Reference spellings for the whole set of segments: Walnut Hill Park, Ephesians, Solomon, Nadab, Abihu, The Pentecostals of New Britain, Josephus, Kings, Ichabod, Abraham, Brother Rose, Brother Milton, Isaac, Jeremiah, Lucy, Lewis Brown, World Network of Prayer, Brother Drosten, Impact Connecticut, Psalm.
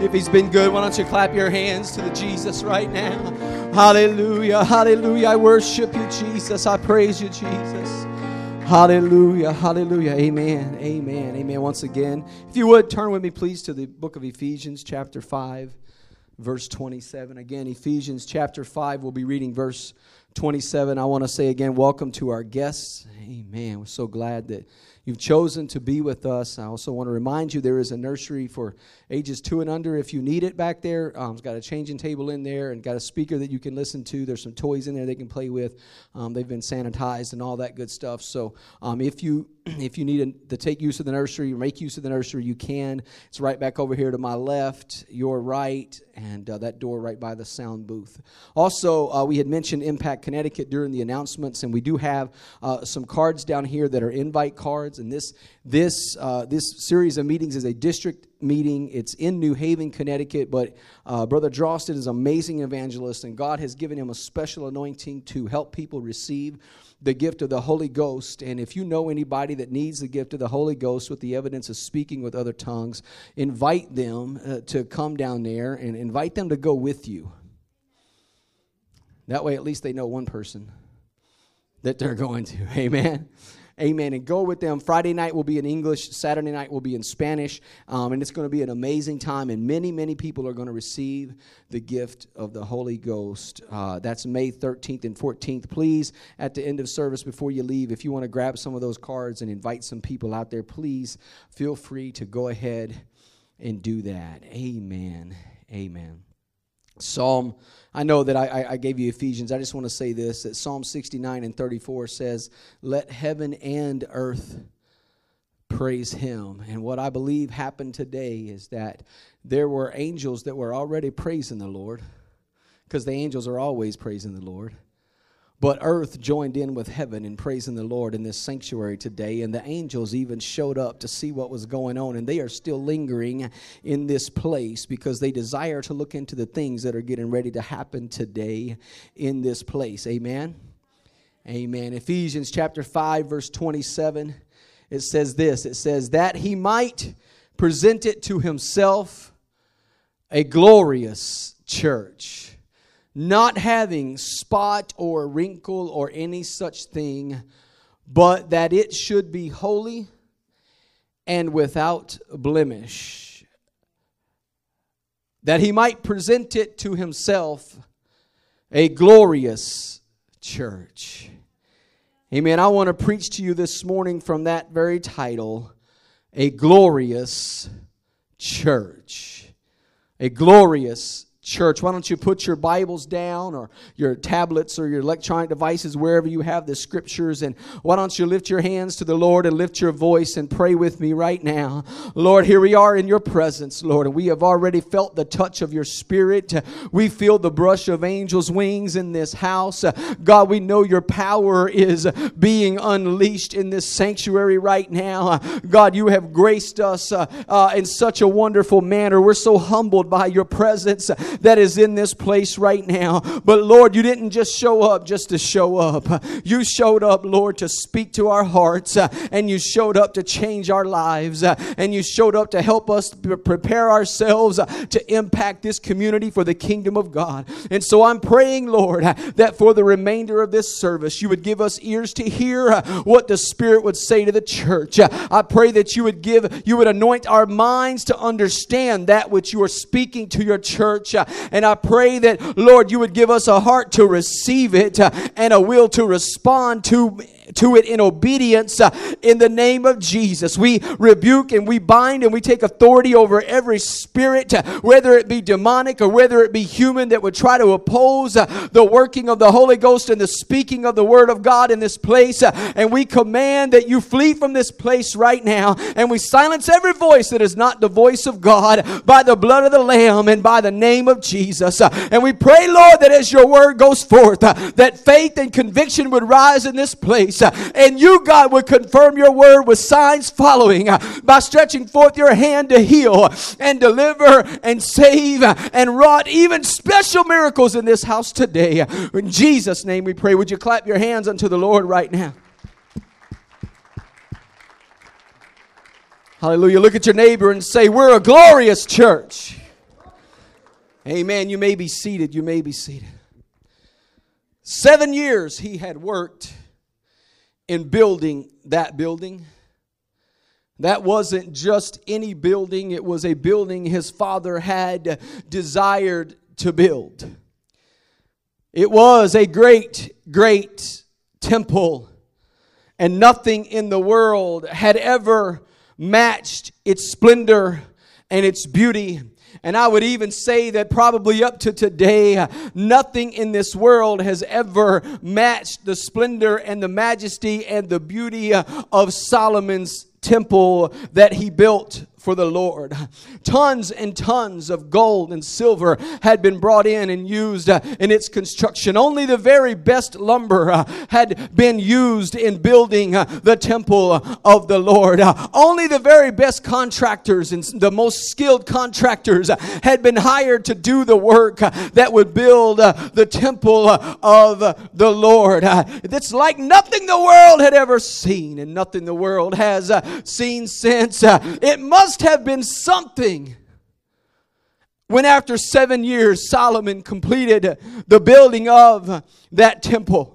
If he's been good, why don't you clap your hands to the Jesus right now? Hallelujah, hallelujah. I worship you, Jesus. I praise you, Jesus. Hallelujah, hallelujah. Amen, amen, amen. Once again, if you would, turn with me, please, to the book of Ephesians, chapter 5, verse 27. Again, Ephesians, chapter 5, we'll be reading verse 27. I want to say again, welcome to our guests. Amen. We're so glad that you've chosen to be with us. I also want to remind you there is a nursery for ages 2 and under if you need it back there. It's got a changing table in there and got a speaker that you can listen to. There's some toys in there they can play with. They've been sanitized and all that good stuff. So if you need to take use of the nursery or make use of the nursery, you can. It's right back over here to my left, your right, and that door right by the sound booth. Also, we had mentioned Impact Connecticut during the announcements, and we do have some cards down here that are invite cards. And this series of meetings is a district meeting. It's in New Haven, Connecticut, but Brother Drosten is an amazing evangelist, and God has given him a special anointing to help people receive the gift of the Holy Ghost. And if you know anybody that needs the gift of the Holy Ghost with the evidence of speaking with other tongues, invite them to come down there and invite them to go with you. That way at least they know one person that they're going to. Amen. Amen. And go with them. Friday night will be in English. Saturday night will be in Spanish. And it's going to be an amazing time. And many, many people are going to receive the gift of the Holy Ghost. That's May 13th and 14th. Please, at the end of service, before you leave, if you want to grab some of those cards and invite some people out there, please feel free to go ahead and do that. Amen. Amen. Psalm, I know that I gave you Ephesians. I just want to say this, that Psalm 69 and 34 says, let heaven and earth praise him. And what I believe happened today is that there were angels that were already praising the Lord, because the angels are always praising the Lord. But earth joined in with heaven in praising the Lord in this sanctuary today. And the angels even showed up to see what was going on. And they are still lingering in this place because they desire to look into the things that are getting ready to happen today in this place. Amen? Amen. Ephesians chapter 5, verse 27, it says this. It says, that he might present it to himself a glorious church, not having spot or wrinkle or any such thing, but that it should be holy and without blemish. That he might present it to himself a glorious church. Amen. I want to preach to you this morning from that very title, a glorious church. A glorious church. Church, why don't you put your Bibles down or your tablets or your electronic devices, wherever you have the scriptures, and why don't you lift your hands to the Lord and lift your voice and pray with me right now. Lord, here we are in your presence, Lord, and we have already felt the touch of your spirit. We feel the brush of angels' wings in this house. God, we know your power is being unleashed in this sanctuary right now. God, you have graced us in such a wonderful manner. We're so humbled by your presence that is in this place right now. But Lord, you didn't just show up just to show up. You showed up, Lord, to speak to our hearts, and you showed up to change our lives, and you showed up to help us prepare ourselves to impact this community for the kingdom of God. And so I'm praying, Lord, that for the remainder of this service, you would give us ears to hear what the Spirit would say to the church. I pray that you would anoint our minds to understand that which you are speaking to your church. And I pray that, Lord, you would give us a heart to receive it and a will to respond to it in obedience in the name of Jesus. We rebuke and we bind and we take authority over every spirit, whether it be demonic or whether it be human, that would try to oppose the working of the Holy Ghost and the speaking of the Word of God in this place. And we command that you flee from this place right now. And we silence every voice that is not the voice of God by the blood of the Lamb and by the name of Jesus. And we pray, Lord, that as your word goes forth, that faith and conviction would rise in this place, and you, God, would confirm your word with signs following, by stretching forth your hand to heal and deliver and save and wrought even special miracles in this house today. In Jesus' name we pray. Would you clap your hands unto the Lord right now? Hallelujah. Look at your neighbor and say, we're a glorious church. Amen. You may be seated. You may be seated. 7 years he had worked in building that building. That wasn't just any building. It was a building his father had desired to build. It was a great, great temple, and nothing in the world had ever matched its splendor and its beauty. And I would even say that probably up to today, nothing in this world has ever matched the splendor and the majesty and the beauty of Solomon's temple that he built for the Lord. Tons and tons of gold and silver had been brought in and used in its construction. Only the very best lumber had been used in building the temple of the Lord. Only the very best contractors and the most skilled contractors had been hired to do the work that would build the temple of the Lord. It's like nothing the world had ever seen, and nothing the world has seen since. It must have been something when after 7 years Solomon completed the building of that temple.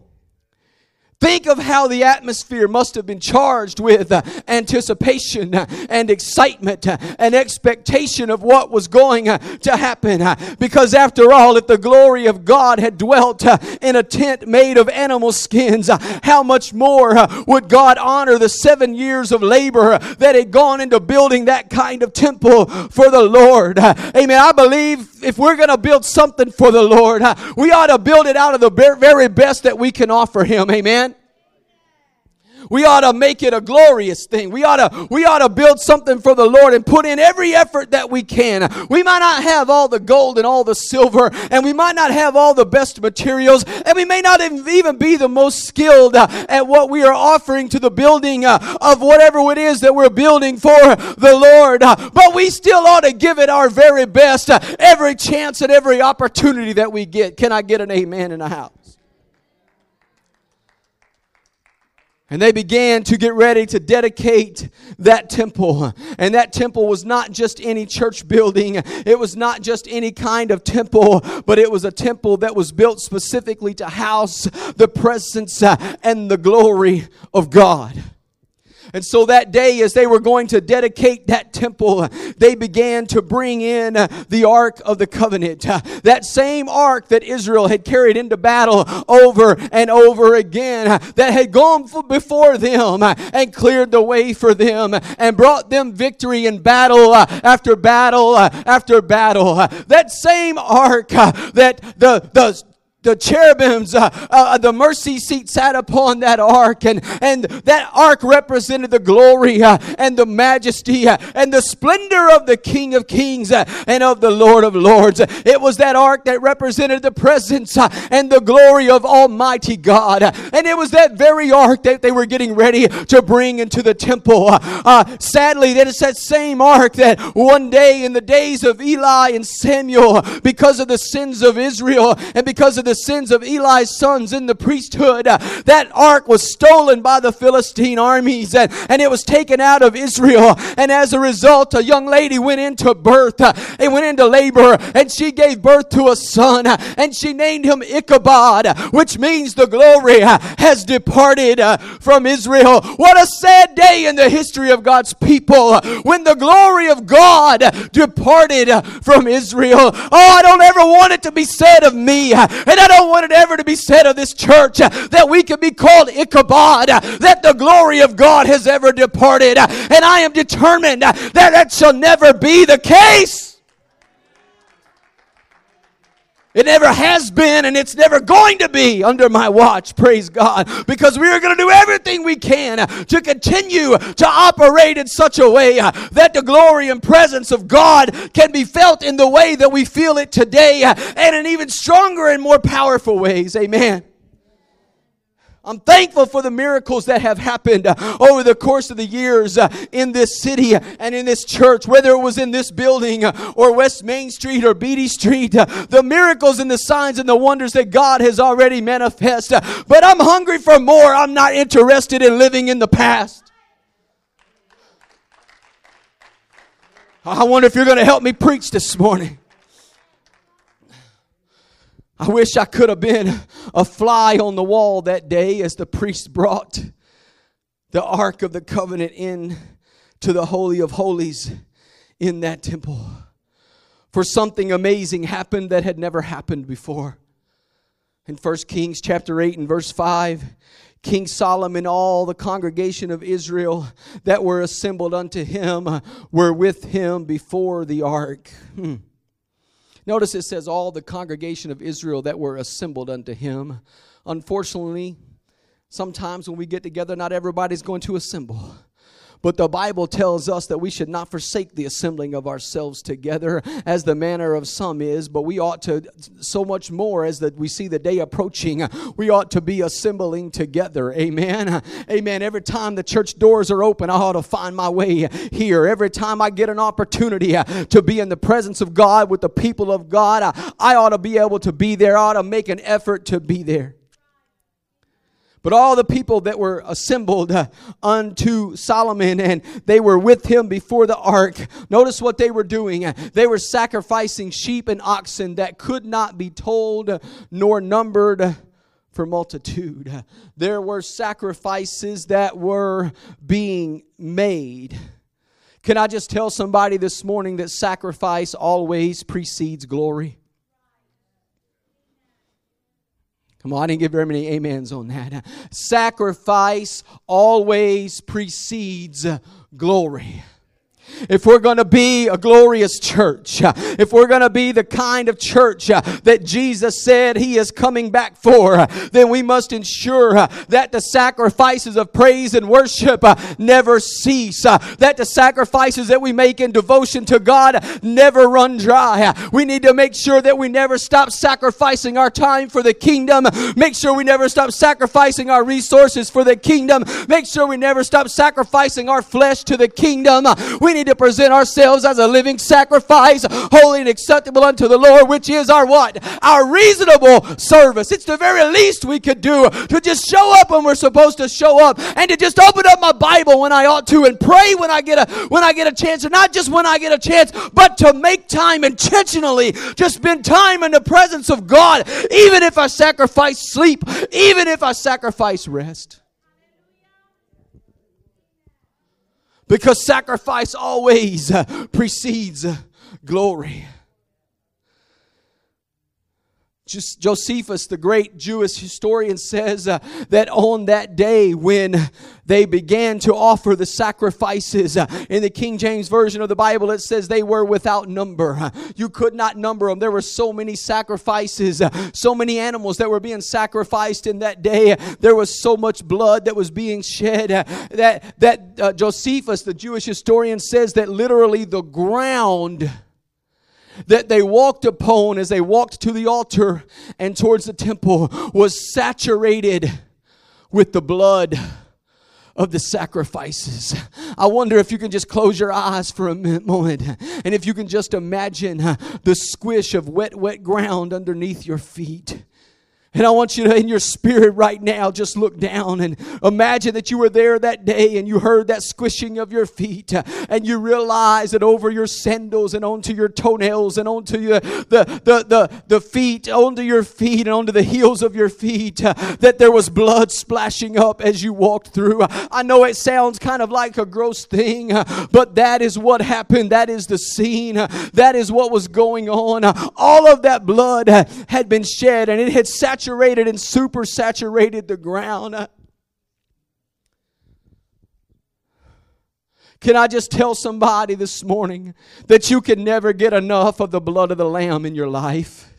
Think of how the atmosphere must have been charged with anticipation and excitement and expectation of what was going to happen. Because after all, if the glory of God had dwelt in a tent made of animal skins, how much more would God honor the 7 years of labor that had gone into building that kind of temple for the Lord? Amen. I believe if we're going to build something for the Lord, we ought to build it out of the very best that we can offer Him. Amen. We ought to make it a glorious thing. We ought to build something for the Lord and put in every effort that we can. We might not have all the gold and all the silver, and we might not have all the best materials, and we may not even be the most skilled at what we are offering to the building of whatever it is that we're building for the Lord. But we still ought to give it our very best every chance and every opportunity that we get. Can I get an amen in the house? And they began to get ready to dedicate that temple. And that temple was not just any church building. It was not just any kind of temple. But it was a temple that was built specifically to house the presence and the glory of God. And so that day, as they were going to dedicate that temple, they began to bring in the Ark of the Covenant. That same Ark that Israel had carried into battle over and over again, that had gone before them and cleared the way for them and brought them victory in battle after battle after battle. That same Ark that the cherubims, the mercy seat sat upon that ark, and that ark represented the glory and the majesty and the splendor of the King of Kings and of the Lord of Lords. It was that ark that represented the presence and the glory of Almighty God. And it was that very ark that they were getting ready to bring into the temple. Sadly, that it's that same ark that one day in the days of Eli and Samuel, because of the sins of Israel and because of the sins of Eli's sons in the priesthood, that ark was stolen by the Philistine armies, and it was taken out of Israel. And as a result, a young lady went into birth and went into labor, and she gave birth to a son, and she named him Ichabod, which means the glory has departed from Israel. What a sad day in the history of God's people when the glory of God departed from Israel. Oh, I don't ever want it to be said of me, and I don't want it ever to be said of this church, that we can be called Ichabod, that the glory of God has ever departed. And I am determined that that shall never be the case. It never has been, and it's never going to be under my watch, praise God, because we are going to do everything we can to continue to operate in such a way that the glory and presence of God can be felt in the way that we feel it today, and in even stronger and more powerful ways. Amen. I'm thankful for the miracles that have happened over the course of the years in this city and in this church, whether it was in this building or West Main Street or Beatty Street, the miracles and the signs and the wonders that God has already manifested. But I'm hungry for more. I'm not interested in living in the past. I wonder if you're going to help me preach this morning. I wish I could have been a fly on the wall that day as the priest brought the Ark of the Covenant in to the Holy of Holies in that temple. For something amazing happened that had never happened before. In 1 Kings chapter 8 and verse 5, King Solomon, all the congregation of Israel that were assembled unto him were with him before the ark. Notice it says all the congregation of Israel that were assembled unto him. Unfortunately, sometimes when we get together, not everybody's going to assemble. But the Bible tells us that we should not forsake the assembling of ourselves together as the manner of some is, but we ought to, so much more as that we see the day approaching, we ought to be assembling together. Amen. Amen. Every time the church doors are open, I ought to find my way here. Every time I get an opportunity to be in the presence of God with the people of God, I ought to be able to be there. I ought to make an effort to be there. But all the people that were assembled unto Solomon, and they were with him before the ark. Notice what they were doing. They were sacrificing sheep and oxen that could not be told nor numbered for multitude. There were sacrifices that were being made. Can I just tell somebody this morning that sacrifice always precedes glory? Come on, I didn't get very many amens on that. Sacrifice always precedes glory. If we're going to be a glorious church, if we're going to be the kind of church that Jesus said He is coming back for, then we must ensure that the sacrifices of praise and worship never cease, that the sacrifices that we make in devotion to God never run dry. We need to make sure that we never stop sacrificing our time for the kingdom. Make sure we never stop sacrificing our resources for the kingdom. Make sure we never stop sacrificing our flesh to the kingdom. We need to present ourselves as a living sacrifice, holy and acceptable unto the Lord, which is our what? Our reasonable service. It's the very least we could do to just show up when we're supposed to show up, and to just open up my Bible when I ought to, and pray when I get a chance, and not just when I get a chance, but to make time intentionally to spend time in the presence of God, even if I sacrifice sleep, even if I sacrifice rest. Because sacrifice always precedes glory. Josephus, the great Jewish historian, says that on that day when they began to offer the sacrifices, in the King James Version of the Bible, it says they were without number. You could not number them. There were so many sacrifices, so many animals that were being sacrificed in that day. There was so much blood that was being shed that Josephus, the Jewish historian, says that literally the ground that they walked upon as they walked to the altar and towards the temple was saturated with the blood of the sacrifices. I wonder if you can just close your eyes for a moment, and if you can just imagine the squish of wet ground underneath your feet. And I want you to, in your spirit right now, just look down and imagine that you were there that day, and you heard that squishing of your feet, and you realize that over your sandals and onto your toenails and onto your, the feet, onto your feet and onto the heels of your feet, that there was blood splashing up as you walked through. I know it sounds kind of like a gross thing, but that is what happened. That is the scene. That is what was going on. All of that blood had been shed, and it had saturated and supersaturated the ground. Can I just tell somebody this morning that you can never get enough of the blood of the Lamb in your life?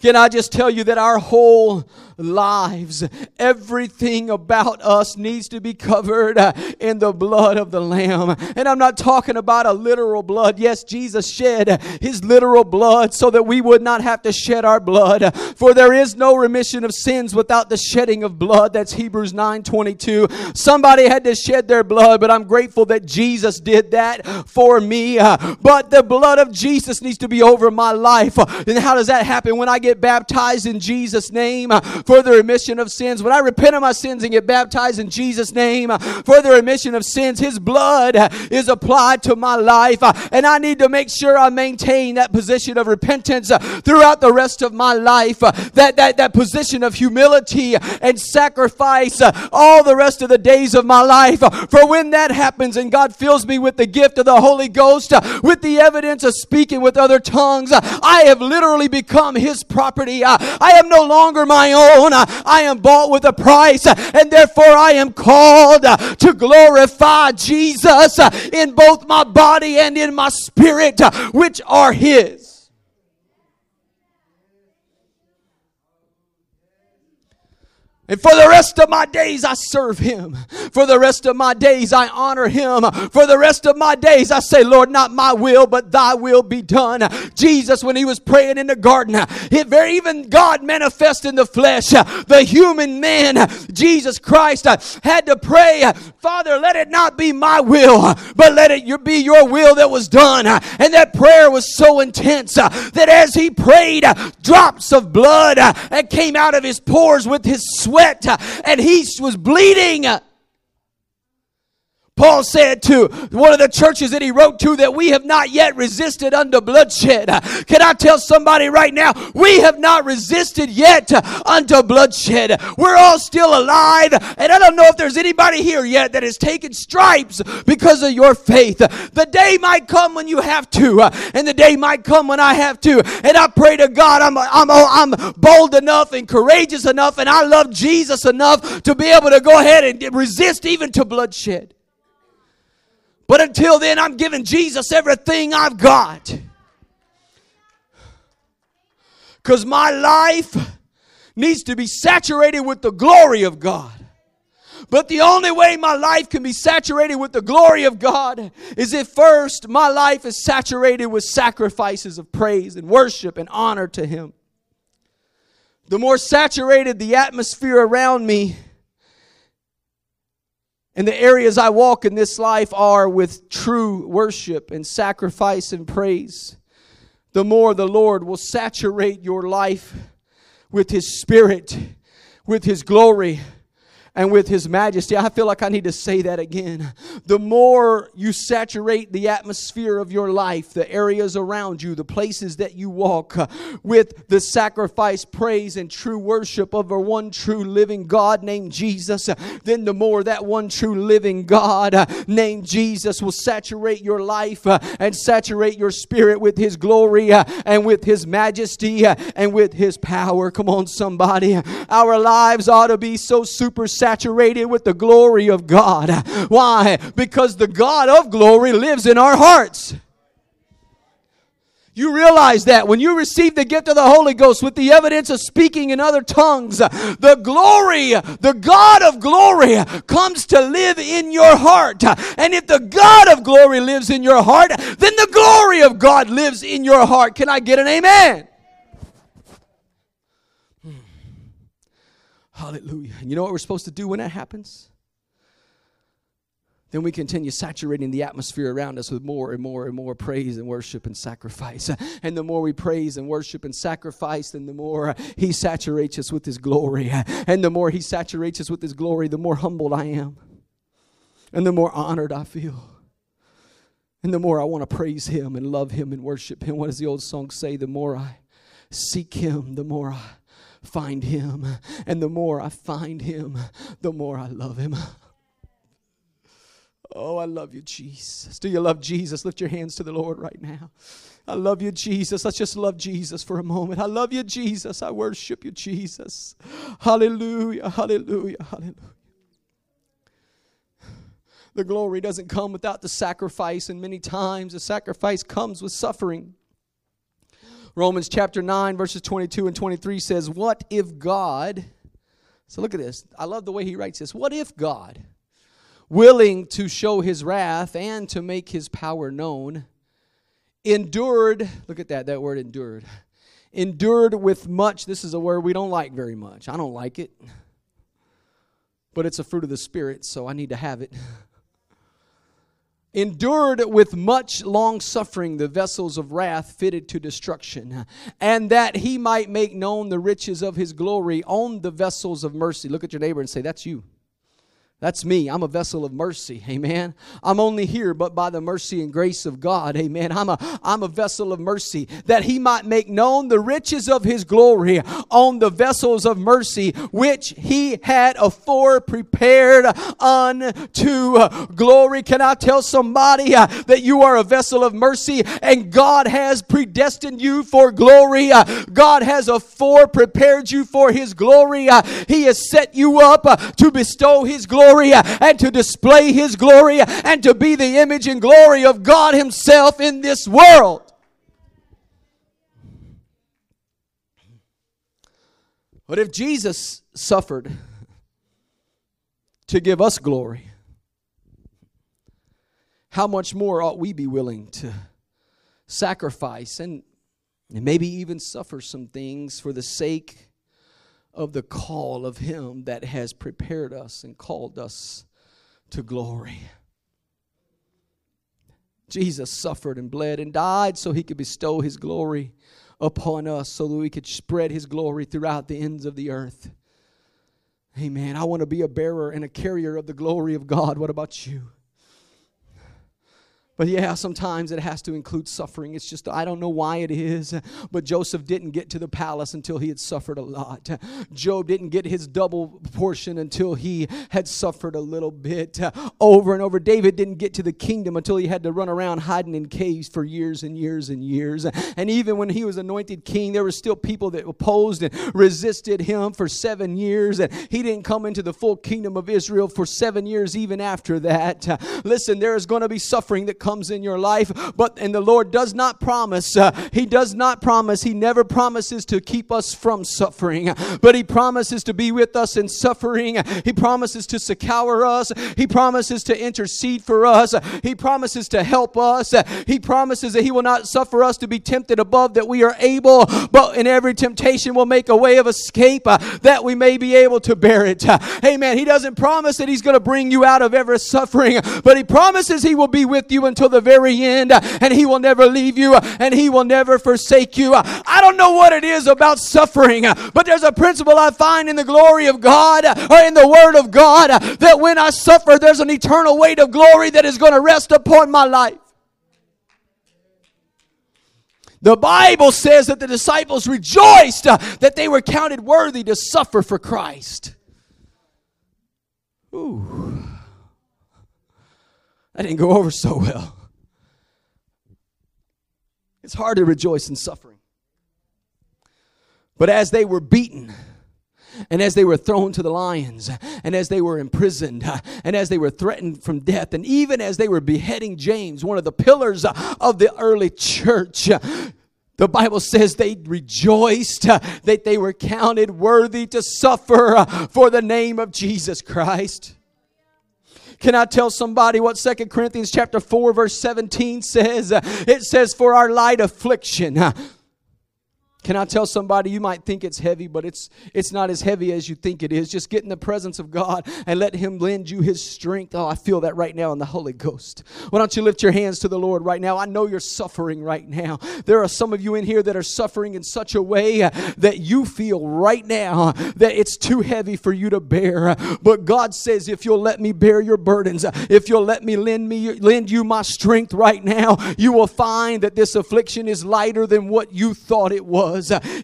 Can I just tell you that our whole lives, everything about us needs to be covered in the blood of the Lamb. And I'm not talking about a literal blood. Yes, Jesus shed His literal blood so that we would not have to shed our blood. For there is no remission of sins without the shedding of blood. That's Hebrews 9:22. Somebody had to shed their blood, but I'm grateful that Jesus did that for me. But the blood of Jesus needs to be over my life. And how does that happen? When I get baptized in Jesus' name, for the remission of sins. When I repent of my sins and get baptized in Jesus' name for the remission of sins, his blood is applied to my life. And I need to make sure I maintain that position of repentance throughout the rest of my life. That position of humility and sacrifice all the rest of the days of my life. For when that happens and God fills me with the gift of the Holy Ghost, with the evidence of speaking with other tongues, I have literally become his property. I am no longer my own. I am bought with a price, and therefore I am called to glorify Jesus in both my body and in my spirit, which are his. And for the rest of my days, I serve him. For the rest of my days, I honor him. For the rest of my days, I say, Lord, not my will, but thy will be done. Jesus, when he was praying in the garden, even God manifest in the flesh, the human man, Jesus Christ, had to pray, Father, let it not be my will, but let it be your will that was done. And that prayer was so intense that as he prayed, drops of blood came out of his pores with his sweat, and he was bleeding. Paul said to one of the churches that he wrote to that we have not yet resisted unto bloodshed. Can I tell somebody right now, we have not resisted yet unto bloodshed. We're all still alive, and I don't know if there's anybody here yet that has taken stripes because of your faith. The day might come when you have to, and the day might come when I have to, and I pray to God I'm bold enough and courageous enough, and I love Jesus enough to be able to go ahead and resist even to bloodshed. But until then, I'm giving Jesus everything I've got. Because my life needs to be saturated with the glory of God. But the only way my life can be saturated with the glory of God is if first my life is saturated with sacrifices of praise and worship and honor to him. The more saturated the atmosphere around me, and the areas I walk in this life are with true worship and sacrifice and praise, the more the Lord will saturate your life with his spirit, with his glory, and with his majesty. I feel like I need to say that again. The more you saturate the atmosphere of your life, the areas around you, the places that you walk, with the sacrifice, praise, and true worship of our one true living God named Jesus, then the more that one true living God named Jesus will saturate your life and saturate your spirit with his glory and with his majesty and with his power. Come on, somebody. Our lives ought to be so saturated with the glory of God. Why? Because the God of glory lives in our hearts. You realize that when you receive the gift of the Holy Ghost with the evidence of speaking in other tongues, the glory, the God of glory comes to live in your heart. And if the God of glory lives in your heart, then the glory of God lives in your heart. Can I get an amen? Hallelujah. And you know what we're supposed to do when that happens? Then we continue saturating the atmosphere around us with more and more and more praise and worship and sacrifice. And the more we praise and worship and sacrifice, then the more he saturates us with his glory. And the more he saturates us with his glory, the more humbled I am. And the more honored I feel. And the more I want to praise him and love him and worship him. What does the old song say? The more I seek him, the more I find him, and the more I find him, the more I love him. Oh, I love you, Jesus. Do you love Jesus? Lift your hands to the Lord right now. I love you, Jesus. Let's just love Jesus for a moment. I love you, Jesus. I worship you, Jesus. Hallelujah, hallelujah, hallelujah. The glory doesn't come without the sacrifice, and many times the sacrifice comes with suffering. Romans chapter 9, verses 22 and 23 says, what if God, so look at this, I love the way he writes this, what if God, willing to show his wrath and to make his power known, endured, look at that word endured, endured with much, this is a word we don't like very much, I don't like it, but it's a fruit of the Spirit, so I need to have it. endured with much long suffering the vessels of wrath fitted to destruction, and that he might make known the riches of his glory on the vessels of mercy. Look at your neighbor and say, that's you. That's me. I'm a vessel of mercy. Amen. I'm only here but by the mercy and grace of God. Amen. I'm a vessel of mercy, that he might make known the riches of his glory on the vessels of mercy, which he had afore prepared unto glory. Can I tell somebody that you are a vessel of mercy, and God has predestined you for glory. God has afore prepared you for his glory. He has set you up to bestow his glory, and to display his glory, and to be the image and glory of God himself in this world. But if Jesus suffered to give us glory, how much more ought we be willing to sacrifice and maybe even suffer some things for the sake of the call of him that has prepared us and called us to glory. Jesus suffered and bled and died so he could bestow his glory upon us, so that we could spread his glory throughout the ends of the earth. Amen. I want to be a bearer and a carrier of the glory of God. What about you? But yeah, sometimes it has to include suffering. It's just, I don't know why it is, but Joseph didn't get to the palace until he had suffered a lot. Job didn't get his double portion until he had suffered a little bit over and over. David didn't get to the kingdom until he had to run around hiding in caves for years and years and years. And even when he was anointed king, there were still people that opposed and resisted him for 7 years. And he didn't come into the full kingdom of Israel for 7 years even after that. Listen, there is going to be suffering that comes in your life, and the Lord does not promise. He does not promise. He never promises to keep us from suffering, but he promises to be with us in suffering. He promises to succor us. He promises to intercede for us. He promises to help us. He promises that he will not suffer us to be tempted above that we are able, but in every temptation will make a way of escape that we may be able to bear it. Amen. He doesn't promise that he's going to bring you out of every suffering, but he promises he will be with you until the very end, and he will never leave you, and he will never forsake you. I don't know what it is about suffering, but there's a principle I find in the glory of God, or in the word of God, that when I suffer, there's an eternal weight of glory that is going to rest upon my life. The Bible says that the disciples rejoiced that they were counted worthy to suffer for Christ. Ooh. That didn't go over so well. It's hard to rejoice in suffering. But as they were beaten, and as they were thrown to the lions, and as they were imprisoned, and as they were threatened from death, and even as they were beheading James, one of the pillars of the early church, the Bible says they rejoiced that they were counted worthy to suffer for the name of Jesus Christ. Can I tell somebody what 2 Corinthians chapter 4 verse 17 says? It says, for our light affliction. Can I tell somebody, you might think it's heavy, but it's not as heavy as you think it is. Just get in the presence of God and let him lend you his strength. Oh, I feel that right now in the Holy Ghost. Why don't you lift your hands to the Lord right now? I know you're suffering right now. There are some of you in here that are suffering in such a way that you feel right now that it's too heavy for you to bear. But God says, if you'll let me bear your burdens, if you'll let me lend you my strength right now, you will find that this affliction is lighter than what you thought it was.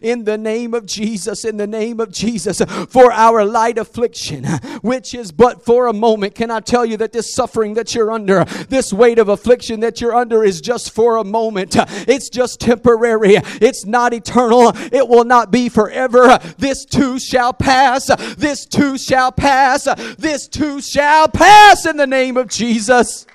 In the name of Jesus, in the name of Jesus, for our light affliction, which is but for a moment. Can I tell you that this suffering that you're under, this weight of affliction that you're under, is just for a moment. It's just temporary. It's not eternal. It will not be forever. This too shall pass. This too shall pass. This too shall pass in the name of Jesus.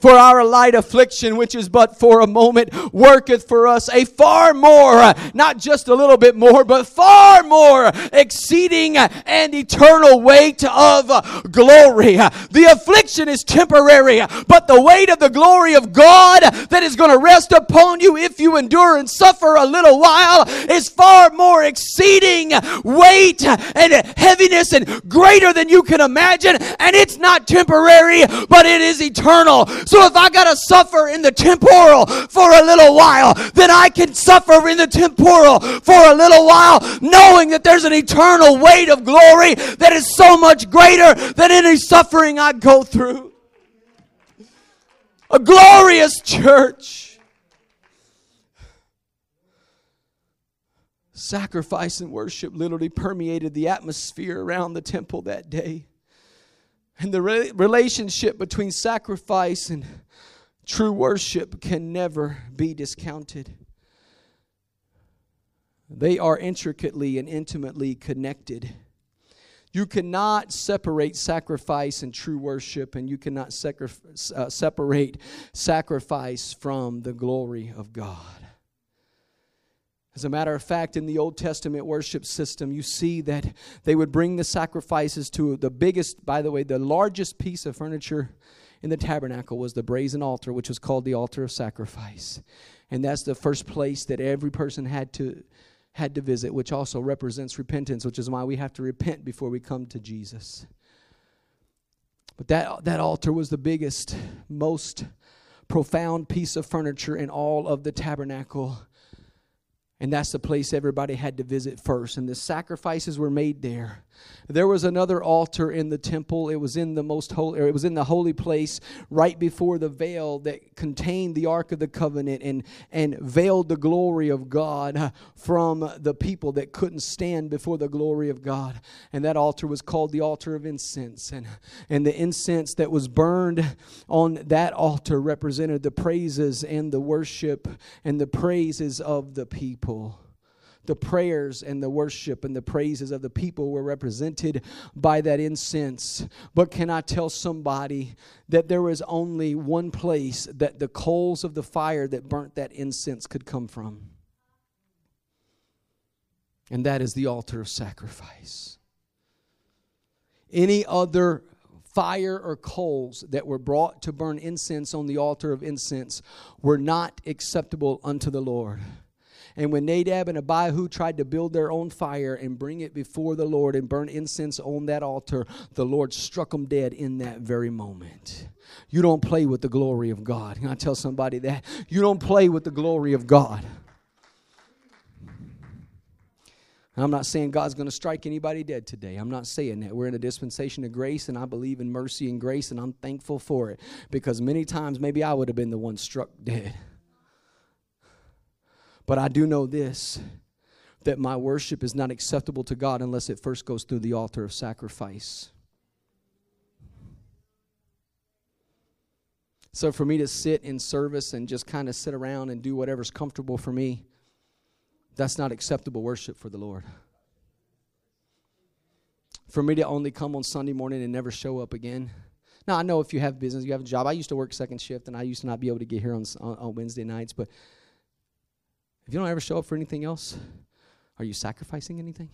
For our light affliction, which is but for a moment, worketh for us a far more, not just a little bit more, but far more exceeding and eternal weight of glory. The affliction is temporary, but the weight of the glory of God that is going to rest upon you if you endure and suffer a little while is far more exceeding weight and heaviness and greater than you can imagine. And it's not temporary, but it is eternal. So if I got to suffer in the temporal for a little while, then I can suffer in the temporal for a little while, knowing that there's an eternal weight of glory that is so much greater than any suffering I go through. A glorious church. Sacrifice and worship literally permeated the atmosphere around the temple that day. And the relationship between sacrifice and true worship can never be discounted. They are intricately and intimately connected. You cannot separate sacrifice and true worship, and you cannot separate sacrifice from the glory of God. As a matter of fact, in the Old Testament worship system, you see that they would bring the sacrifices to the biggest, by the way, the largest piece of furniture in the tabernacle was the brazen altar, which was called the altar of sacrifice. And that's the first place that every person had to visit, which also represents repentance, which is why we have to repent before we come to Jesus. But that altar was the biggest, most profound piece of furniture in all of the tabernacle. And that's the place everybody had to visit first. And the sacrifices were made there. There was another altar in the temple. It was in the most holy, or it was in the holy place right before the veil that contained the Ark of the Covenant and veiled the glory of God from the people that couldn't stand before the glory of God. And that altar was called the altar of incense. And the incense that was burned on that altar represented the praises and the worship and the praises of the people. The prayers and the worship and the praises of the people were represented by that incense. But can I tell somebody that there was only one place that the coals of the fire that burnt that incense could come from? And that is the altar of sacrifice. Any other fire or coals that were brought to burn incense on the altar of incense were not acceptable unto the Lord. And when Nadab and Abihu tried to build their own fire and bring it before the Lord and burn incense on that altar, the Lord struck them dead in that very moment. You don't play with the glory of God. Can I tell somebody that? You don't play with the glory of God. I'm not saying God's going to strike anybody dead today. I'm not saying that. We're in a dispensation of grace, and I believe in mercy and grace, and I'm thankful for it. Because many times, maybe I would have been the one struck dead. But I do know this, that my worship is not acceptable to God unless it first goes through the altar of sacrifice. So for me to sit in service and just kind of sit around and do whatever's comfortable for me, that's not acceptable worship for the Lord. For me to only come on Sunday morning and never show up again. Now, I know if you have business, you have a job. I used to work second shift, and I used to not be able to get here on Wednesday nights, but if you don't ever show up for anything else, are you sacrificing anything?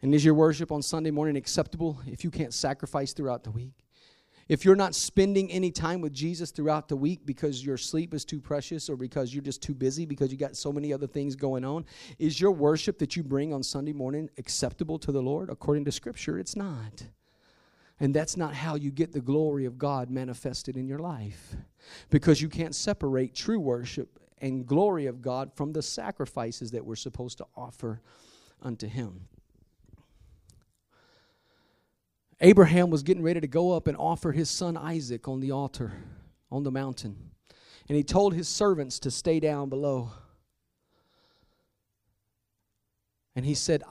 And is your worship on Sunday morning acceptable if you can't sacrifice throughout the week? If you're not spending any time with Jesus throughout the week because your sleep is too precious or because you're just too busy because you got so many other things going on, is your worship that you bring on Sunday morning acceptable to the Lord? According to Scripture, it's not. And that's not how you get the glory of God manifested in your life, because you can't separate true worship and glory of God from the sacrifices that we're supposed to offer unto Him. Abraham was getting ready to go up and offer his son Isaac on the altar, on the mountain. And he told his servants to stay down below. And he said,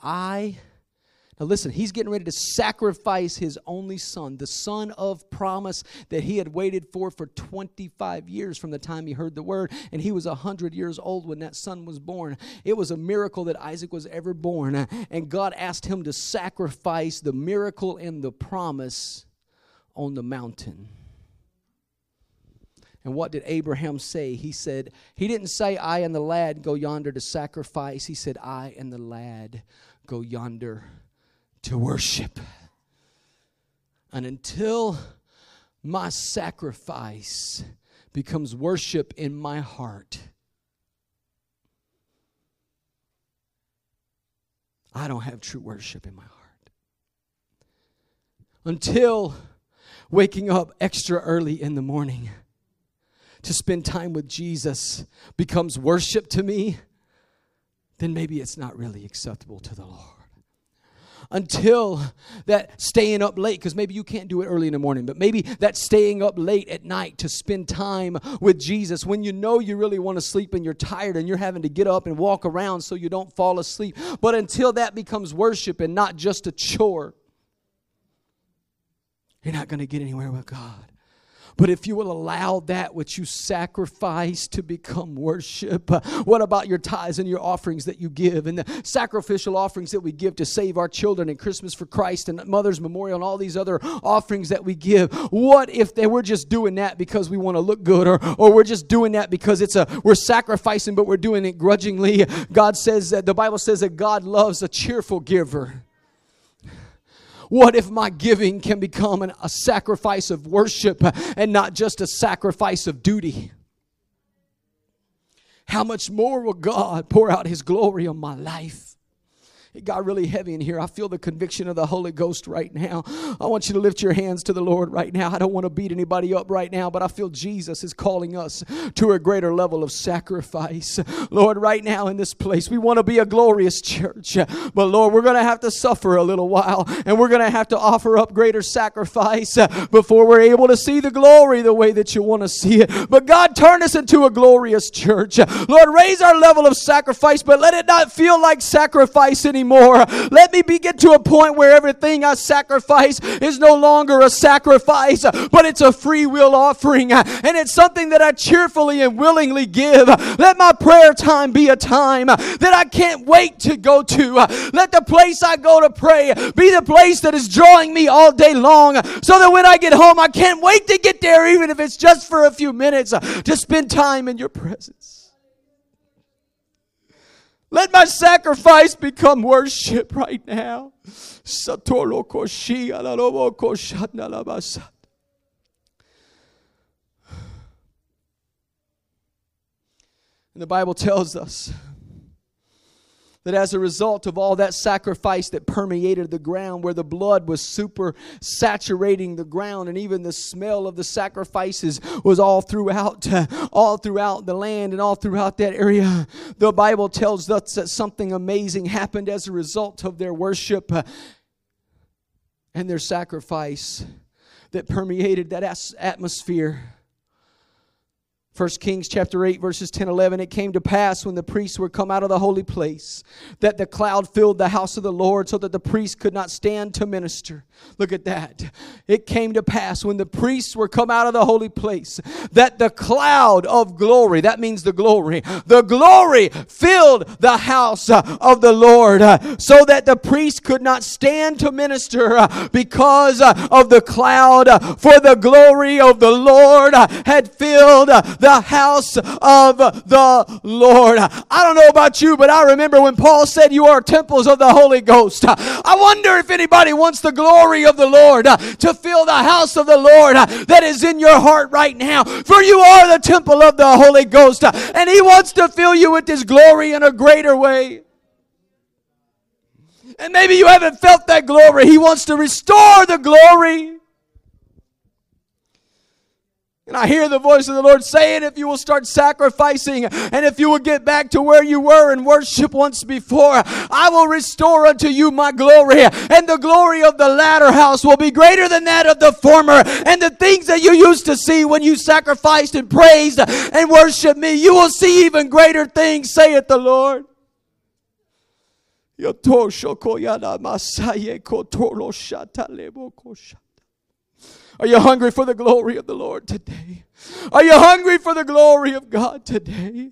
now listen, he's getting ready to sacrifice his only son, the son of promise that he had waited for 25 years from the time he heard the word. And he was 100 years old when that son was born. It was a miracle that Isaac was ever born. And God asked him to sacrifice the miracle and the promise on the mountain. And what did Abraham say? He said, he didn't say, I and the lad go yonder to sacrifice. He said, I and the lad go yonder to worship. And until my sacrifice becomes worship in my heart, I don't have true worship in my heart. Until waking up extra early in the morning to spend time with Jesus becomes worship to me, then maybe it's not really acceptable to the Lord. Until that staying up late, because maybe you can't do it early in the morning, but maybe that staying up late at night to spend time with Jesus when you know you really want to sleep and you're tired and you're having to get up and walk around so you don't fall asleep. But until that becomes worship and not just a chore, you're not going to get anywhere with God. But if you will allow that which you sacrifice to become worship, what about your tithes and your offerings that you give and the sacrificial offerings that we give to save our children and Christmas for Christ and Mother's Memorial and all these other offerings that we give? What if we're just doing that because we want to look good, or we're just doing that because we're sacrificing, but we're doing it grudgingly? God says that the Bible says that God loves a cheerful giver. What if my giving can become a sacrifice of worship and not just a sacrifice of duty? How much more will God pour out His glory on my life? It got really heavy in here. I feel the conviction of the Holy Ghost right now. I want you to lift your hands to the Lord right now. I don't want to beat anybody up right now, but I feel Jesus is calling us to a greater level of sacrifice. Lord, right now in this place, we want to be a glorious church. But Lord, we're going to have to suffer a little while, and we're going to have to offer up greater sacrifice before we're able to see the glory the way that you want to see it. But God, turn us into a glorious church. Lord, raise our level of sacrifice, but let it not feel like sacrifice anymore. Let me get to a point where everything I sacrifice is no longer a sacrifice, but it's a free will offering, and it's something that I cheerfully and willingly give. Let my prayer time be a time that I can't wait to go to. Let the place I go to pray be the place that is drawing me all day long, so that when I get home, I can't wait to get there, even if it's just for a few minutes, to spend time in your presence. Let my sacrifice become worship right now. And the Bible tells us that as a result of all that sacrifice that permeated the ground, where the blood was super saturating the ground, and even the smell of the sacrifices was all throughout the land and all throughout that area, the Bible tells us that something amazing happened as a result of their worship and their sacrifice that permeated that atmosphere. 1 Kings chapter 8, verses 10-11, it came to pass when the priests were come out of the holy place that the cloud filled the house of the Lord, so that the priests could not stand to minister. Look at that. It came to pass when the priests were come out of the holy place that the cloud of glory, that means the glory filled the house of the Lord, so that the priests could not stand to minister because of the cloud, for the glory of the Lord had filled the house of the Lord. I don't know about you, but I remember when Paul said you are temples of the Holy Ghost. I wonder if anybody wants the glory of the Lord to fill the house of the Lord that is in your heart right now. For you are the temple of the Holy Ghost, and He wants to fill you with His glory in a greater way. And maybe you haven't felt that glory. He wants to restore the glory. And I hear the voice of the Lord saying, if you will start sacrificing, and if you will get back to where you were and worship once before, I will restore unto you my glory, and the glory of the latter house will be greater than that of the former. And the things that you used to see when you sacrificed and praised and worshiped me, you will see even greater things, saith the Lord. Are you hungry for the glory of the Lord today? Are you hungry for the glory of God today?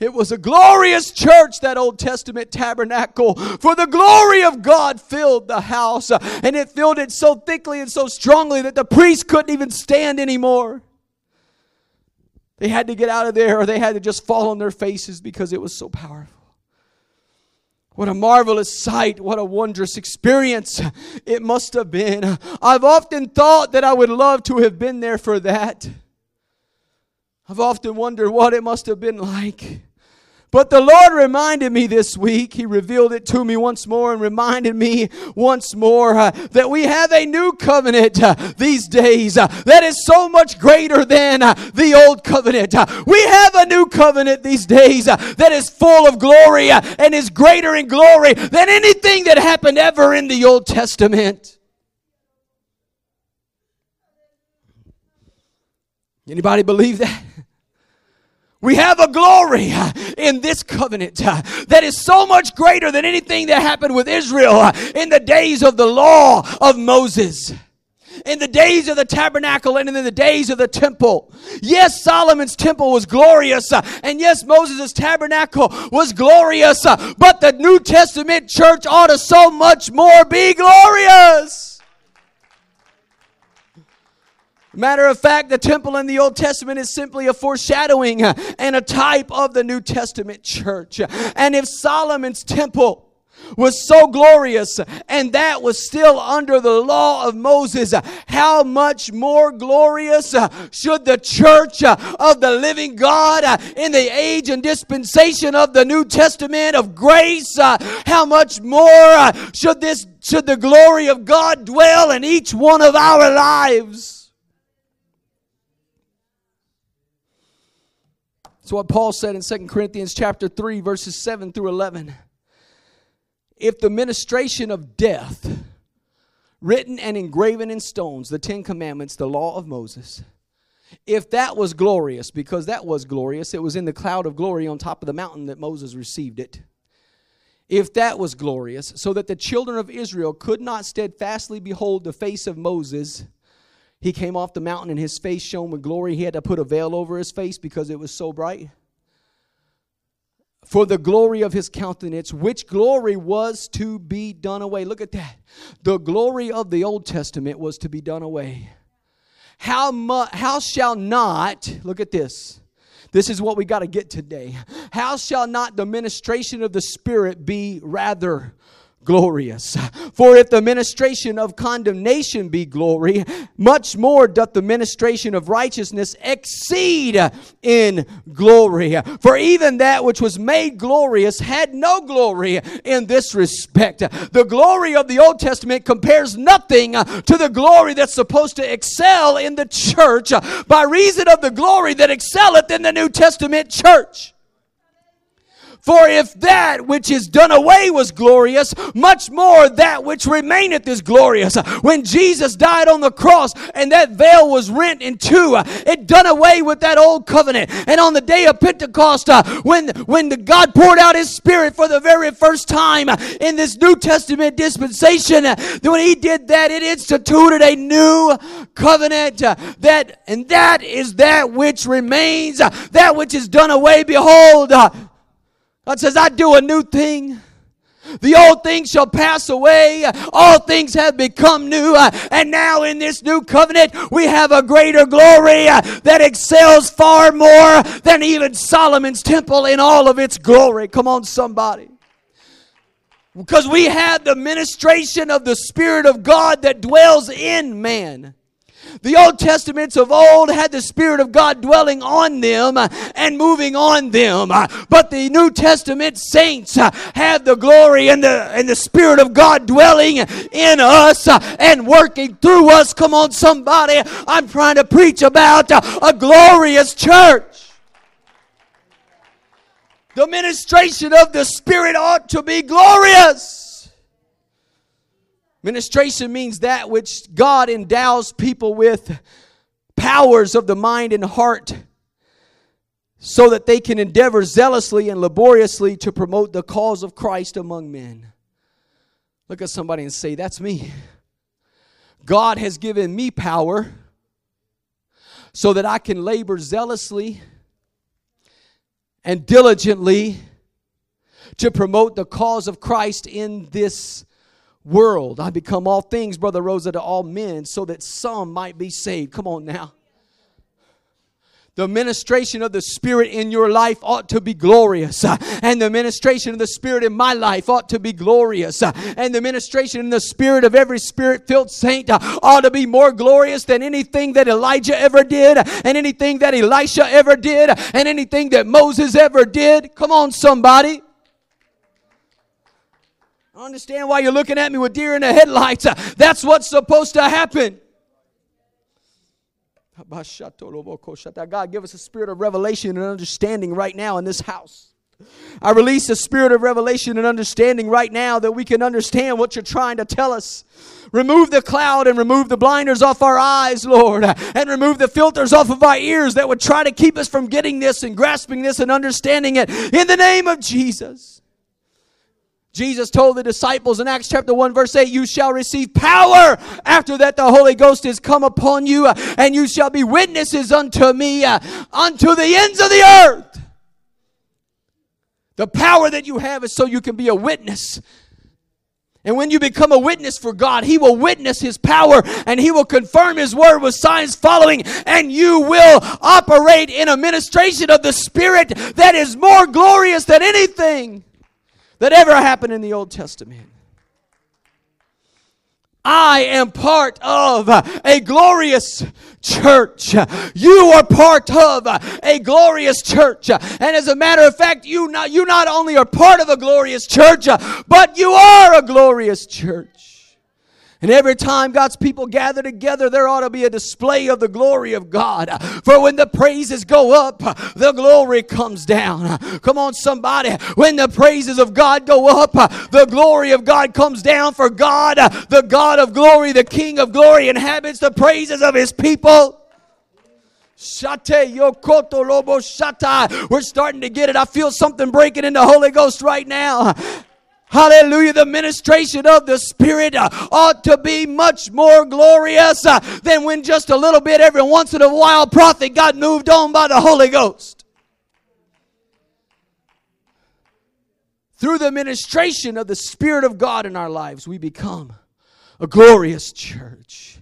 It was a glorious church, that Old Testament tabernacle. For the glory of God filled the house. And it filled it so thickly and so strongly that the priest couldn't even stand anymore. They had to get out of there, or they had to just fall on their faces because it was so powerful. What a marvelous sight. What a wondrous experience it must have been. I've often thought that I would love to have been there for that. I've often wondered what it must have been like. But the Lord reminded me this week. He revealed it to me once more and reminded me once more that we have a new covenant these days that is so much greater than the old covenant. We have a new covenant these days that is full of glory and is greater in glory than anything that happened ever in the Old Testament. Anybody believe that? We have a glory in this covenant that is so much greater than anything that happened with Israel in the days of the law of Moses, in the days of the tabernacle, and in the days of the temple. Yes, Solomon's temple was glorious, and yes, Moses' tabernacle was glorious, but the New Testament church ought to so much more be glorious. Matter of fact, the temple in the Old Testament is simply a foreshadowing and a type of the New Testament church. And if Solomon's temple was so glorious and that was still under the law of Moses, how much more glorious should the church of the living God in the age and dispensation of the New Testament of grace? How much more should the glory of God dwell in each one of our lives? That's what Paul said in 2 Corinthians chapter 3, verses 7 through 11. If the ministration of death, written and engraven in stones, the Ten Commandments, the law of Moses, if that was glorious, because that was glorious, it was in the cloud of glory on top of the mountain that Moses received it. If that was glorious, so that the children of Israel could not steadfastly behold the face of Moses, he came off the mountain and his face shone with glory. He had to put a veil over his face because it was so bright. For the glory of his countenance, which glory was to be done away. Look at that. The glory of the Old Testament was to be done away. How shall not, look at this. This is what we got to get today. How shall not the ministration of the Spirit be rather glorious? For if the ministration of condemnation be glory, much more doth the ministration of righteousness exceed in glory. For even that which was made glorious had no glory in this respect. The glory of the Old Testament compares nothing to the glory that's supposed to excel in the church by reason of the glory that excelleth in the New Testament church. For if that which is done away was glorious, much more that which remaineth is glorious. When Jesus died on the cross and that veil was rent in two, it done away with that old covenant. And on the day of Pentecost, when the God poured out His Spirit for the very first time in this New Testament dispensation, when He did that, it instituted a new covenant. That is that which remains, that which is done away. Behold, God says, I do a new thing. The old things shall pass away. All things have become new. And now in this new covenant, we have a greater glory that excels far more than even Solomon's temple in all of its glory. Come on, somebody. Because we have the ministration of the Spirit of God that dwells in man. The Old Testaments of old had the Spirit of God dwelling on them and moving on them. But the New Testament saints have the glory and the Spirit of God dwelling in us and working through us. Come on, somebody. I'm trying to preach about a glorious church. The ministration of the Spirit ought to be glorious. Ministration means that which God endows people with, powers of the mind and heart, so that they can endeavor zealously and laboriously to promote the cause of Christ among men. Look at somebody and say, that's me. God has given me power so that I can labor zealously and diligently to promote the cause of Christ in this world. I become all things, Brother Rosa, to all men, so that some might be saved. Come on now. The ministration of the Spirit in your life ought to be glorious. And the ministration of the Spirit in my life ought to be glorious. And the ministration in the Spirit of every Spirit-filled saint ought to be more glorious than anything that Elijah ever did, and anything that Elisha ever did, and anything that Moses ever did. Come on, somebody. I understand why you're looking at me with deer in the headlights. That's what's supposed to happen. God, give us a spirit of revelation and understanding right now in this house. I release a spirit of revelation and understanding right now that we can understand what you're trying to tell us. Remove the cloud and remove the blinders off our eyes, Lord, and remove the filters off of our ears that would try to keep us from getting this and grasping this and understanding it. In the name of Jesus. Jesus told the disciples in Acts chapter 1 verse 8, you shall receive power after that the Holy Ghost is come upon you, and you shall be witnesses unto me, unto the ends of the earth. The power that you have is so you can be a witness. And when you become a witness for God, He will witness His power, and He will confirm His word with signs following, and you will operate in a ministration of the Spirit that is more glorious than anything that ever happened in the Old Testament. I am part of a glorious church. You are part of a glorious church. And as a matter of fact, you not only are part of a glorious church, but you are a glorious church. And every time God's people gather together, there ought to be a display of the glory of God. For when the praises go up, the glory comes down. Come on, somebody. When the praises of God go up, the glory of God comes down. For God, the God of glory, the King of glory, inhabits the praises of His people. Shate yokoto lobo shatai. We're starting to get it. I feel something breaking in the Holy Ghost right now. Hallelujah. The ministration of the Spirit ought to be much more glorious than when just a little bit every once in a while prophet got moved on by the Holy Ghost. Through the ministration of the Spirit of God in our lives, we become a glorious church.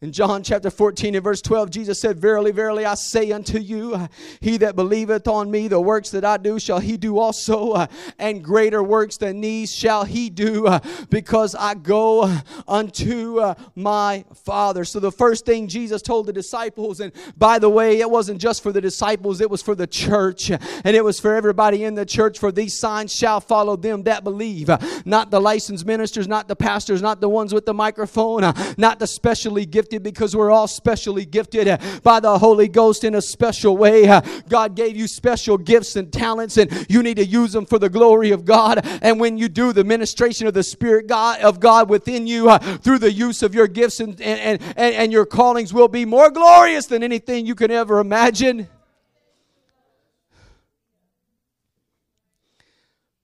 In John chapter 14 and verse 12, Jesus said, verily, verily, I say unto you, he that believeth on me, the works that I do shall he do also, and greater works than these shall he do, because I go unto my Father. So the first thing Jesus told the disciples, and by the way, it wasn't just for the disciples, it was for the church, and it was for everybody in the church, for these signs shall follow them that believe. Not the licensed ministers, not the pastors, not the ones with the microphone, not the specially gifted, because we're all specially gifted by the Holy Ghost in a special way. God gave you special gifts and talents, and you need to use them for the glory of God. And when you do the ministration of the Spirit of God within you through the use of your gifts and your callings, will be more glorious than anything you can ever imagine.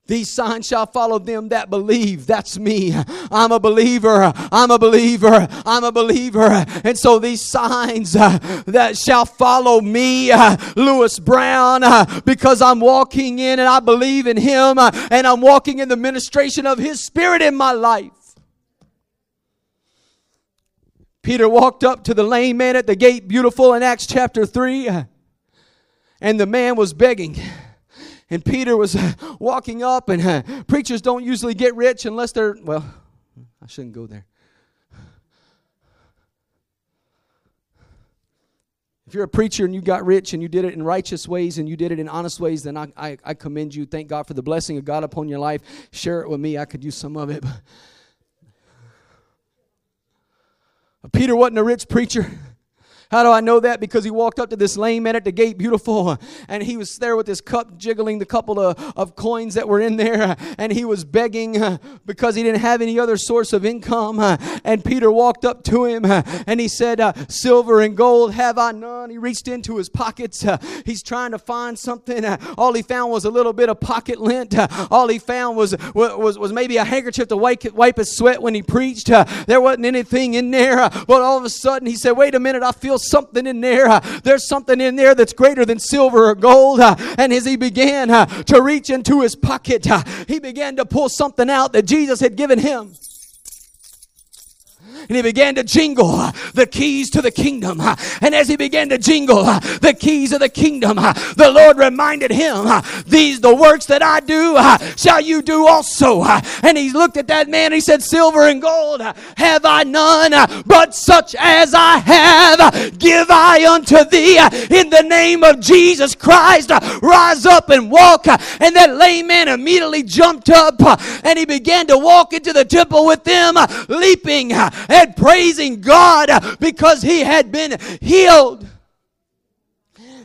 These signs shall follow them that believe. That's me. I'm a believer. I'm a believer. I'm a believer. And so these signs that shall follow me, Lewis Brown, because I'm walking in and I believe in Him, and I'm walking in the ministration of His Spirit in my life. Peter walked up to the lame man at the gate, beautiful, in Acts chapter 3, and the man was begging. And Peter was walking up, and preachers don't usually get rich unless they're, well, I shouldn't go there. If you're a preacher and you got rich and you did it in righteous ways and you did it in honest ways, then I commend you. Thank God for the blessing of God upon your life. Share it with me. I could use some of it. But Peter wasn't a rich preacher. How do I know that? Because he walked up to this lame man at the gate, beautiful, and he was there with his cup, jiggling the couple of coins that were in there, and he was begging because he didn't have any other source of income. And Peter walked up to him, and he said, silver and gold have I none. He reached into his pockets. He's trying to find something. All he found was a little bit of pocket lint. All he found was maybe a handkerchief to wipe his sweat when he preached. There wasn't anything in there. But all of a sudden, he said, wait a minute, I feel feel something in there. There's something in there that's greater than silver or gold. And as he began to reach into his pocket, he began to pull something out that Jesus had given him. And he began to jingle the keys to the kingdom. And as he began to jingle the keys of the kingdom, the Lord reminded him, these the works that I do, shall you do also. And he looked at that man and he said, silver and gold have I none, but such as I have give I unto thee. In the name of Jesus Christ, rise up and walk. And that lame man immediately jumped up and he began to walk into the temple with them, leaping and praising God because he had been healed.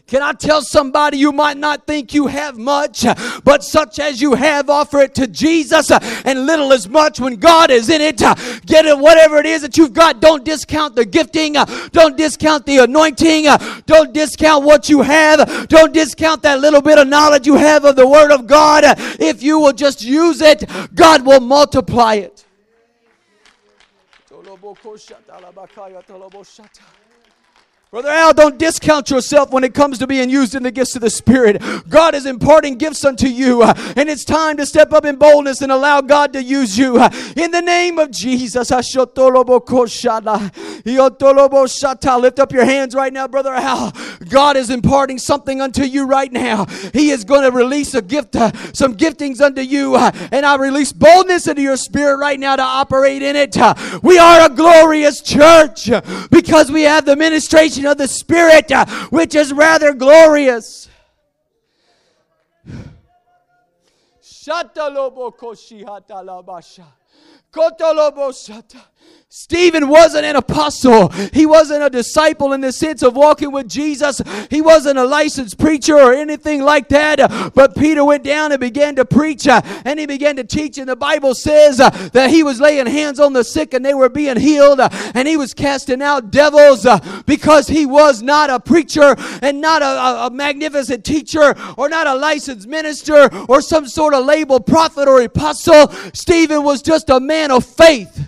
Can I tell somebody, you might not think you have much, but such as you have, offer it to Jesus, and little as much when God is in it. Get it, whatever it is that you've got. Don't discount the gifting. Don't discount the anointing. Don't discount what you have. Don't discount that little bit of knowledge you have of the Word of God. If you will just use it, God will multiply it. Brother Al, don't discount yourself when it comes to being used in the gifts of the Spirit. God is imparting gifts unto you, and it's time to step up in boldness and allow God to use you. In the name of Jesus, lift up your hands right now, Brother Al. God is imparting something unto you right now. He is going to release a gift, some giftings unto you, and I release boldness into your spirit right now to operate in it. We are a glorious church because we have the ministration of the Spirit, which is rather glorious. Stephen wasn't an apostle. He wasn't a disciple in the sense of walking with Jesus. He wasn't a licensed preacher or anything like that. But Peter went down and began to preach, and he began to teach. And the Bible says that he was laying hands on the sick and they were being healed, and he was casting out devils because he was not a preacher and not a magnificent teacher or not a licensed minister or some sort of labeled prophet or apostle. Stephen was just a man of faith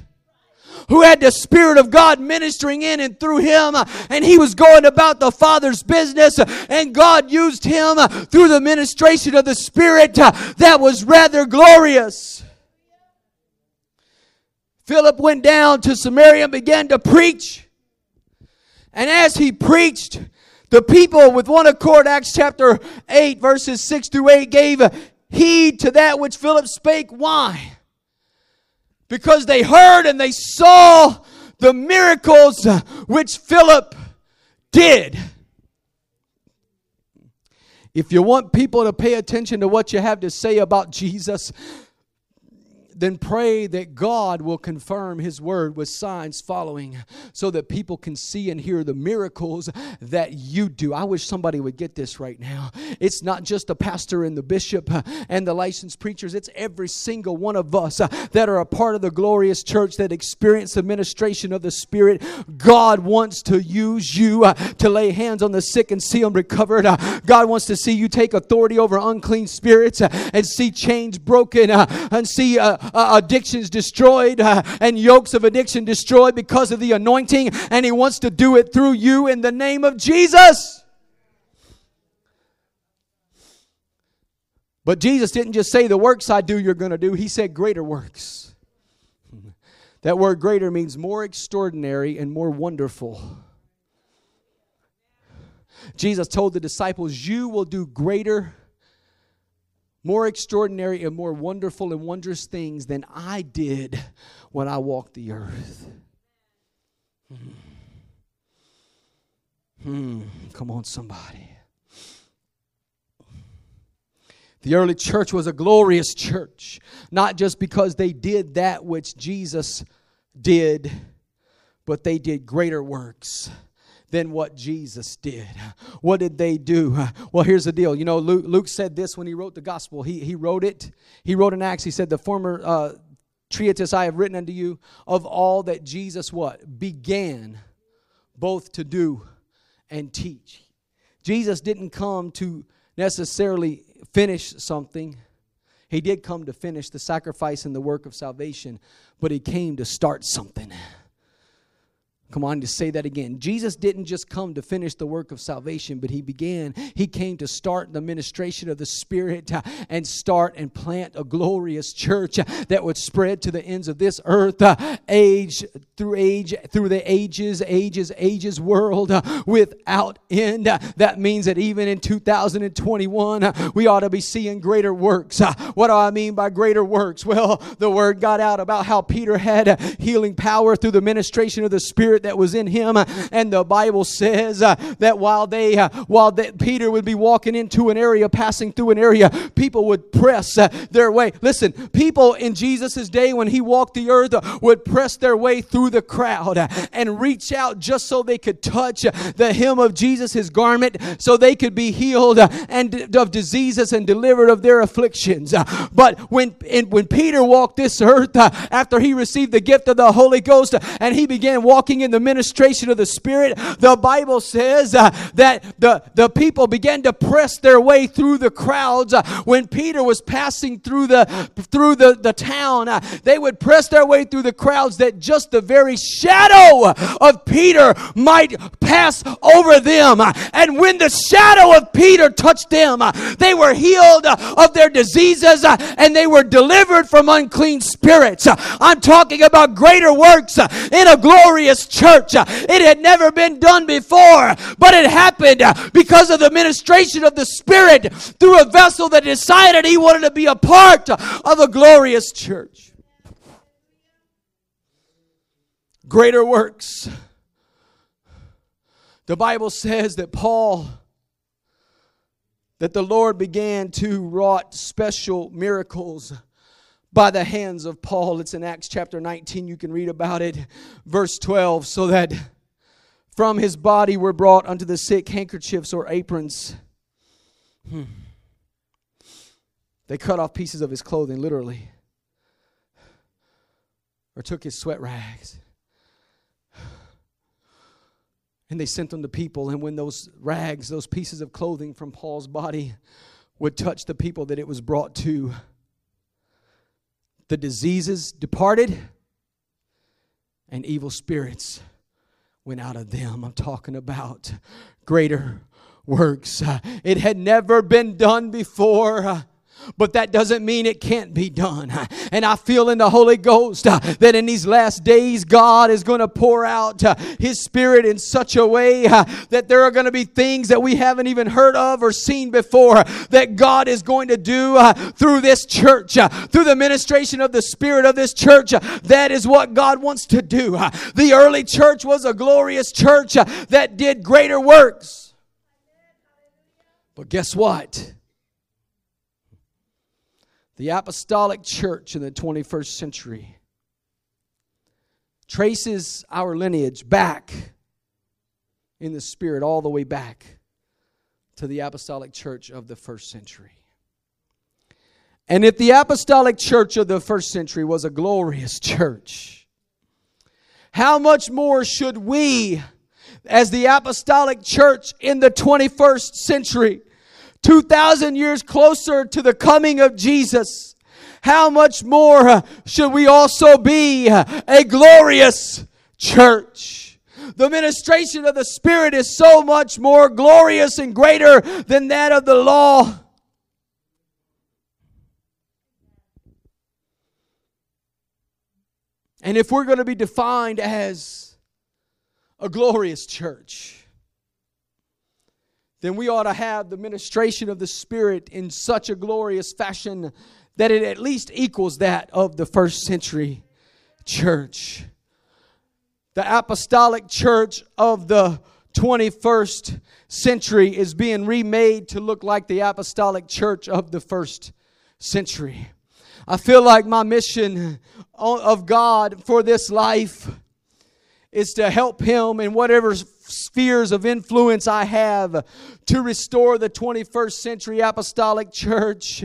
who had the Spirit of God ministering in and through him, and he was going about the Father's business, and God used him through the ministration of the Spirit that was rather glorious. Philip went down to Samaria and began to preach, and as he preached, the people with one accord, Acts chapter 8, verses 6 through 8, gave heed to that which Philip spake. Why? Because they heard and they saw the miracles which Philip did. If you want people to pay attention to what you have to say about Jesus, then pray that God will confirm His word with signs following so that people can see and hear the miracles that you do. I wish somebody would get this right now. It's not just the pastor and the bishop and the licensed preachers. It's every single one of us that are a part of the glorious church that experience the ministration of the Spirit. God wants to use you to lay hands on the sick and see them recovered. God wants to see you take authority over unclean spirits and see chains broken and see addictions destroyed and yokes of addiction destroyed because of the anointing, and He wants to do it through you in the name of Jesus. But Jesus didn't just say the works I do you're going to do. He said greater works. That word greater means more extraordinary and more wonderful. Jesus told the disciples, you will do greater, more extraordinary and more wonderful and wondrous things than I did when I walked the earth. Come on, somebody. The early church was a glorious church, not just because they did that which Jesus did, but they did greater works than what Jesus did. What did they do? Well, here's the deal. You know, Luke said this when he wrote the gospel. He wrote it. He wrote in Acts. He said, the former treatise I have written unto you of all that Jesus what? Began both to do and teach. Jesus didn't come to necessarily finish something. He did come to finish the sacrifice and the work of salvation, but He came to start something. Come on, just say that again. Jesus didn't just come to finish the work of salvation, but he came to start the ministration of the Spirit and start and plant a glorious church that would spread to the ends of this earth, age through the ages, world without end. That means that even in 2021, we ought to be seeing greater works. What do I mean by greater works? Well, the word got out about how Peter had healing power through the ministration of the Spirit that was in him, and the Bible says that while Peter would be walking into an area, passing through an area, people would press their way. Listen, people in Jesus's day when he walked the earth would press their way through the crowd and reach out just so they could touch the hem of Jesus, his garment, so they could be healed and of diseases and delivered of their afflictions. But when Peter walked this earth, after he received the gift of the Holy Ghost and he began walking in the ministration of the Spirit, the Bible says that the people began to press their way through the crowds. When Peter was passing through the town, they would press their way through the crowds that just the very shadow of Peter might pass over them. And when the shadow of Peter touched them, they were healed of their diseases and they were delivered from unclean spirits. I'm talking about greater works in a glorious church. It had never been done before, but it happened because of the ministration of the Spirit through a vessel that decided he wanted to be a part of a glorious church. Greater works. The Bible says that the Lord began to wrought special miracles by the hands of Paul. It's in Acts chapter 19. You can read about it. Verse 12. So that from his body were brought unto the sick handkerchiefs or aprons. They cut off pieces of his clothing, literally. Or took his sweat rags. And they sent them to people. And when those rags, those pieces of clothing from Paul's body would touch the people that it was brought to, the diseases departed and evil spirits went out of them. I'm talking about greater works. It had never been done before, but that doesn't mean it can't be done. And I feel in the Holy Ghost that in these last days, God is going to pour out His Spirit in such a way that there are going to be things that we haven't even heard of or seen before that God is going to do through this church, through the ministration of the Spirit of this church. That is what God wants to do. The early church was a glorious church that did greater works. But guess what? The apostolic church in the 21st century traces our lineage back in the Spirit all the way back to the apostolic church of the first century. And if the apostolic church of the first century was a glorious church, how much more should we, as the apostolic church in the 21st century, 2,000 years closer to the coming of Jesus, how much more should we also be a glorious church? The ministration of the Spirit is so much more glorious and greater than that of the law. And if we're going to be defined as a glorious church, then we ought to have the ministration of the Spirit in such a glorious fashion that it at least equals that of the first century church. The apostolic church of the 21st century is being remade to look like the apostolic church of the first century. I feel like my mission of God for this life is to help Him in whatever spheres of influence I have to restore the 21st century apostolic church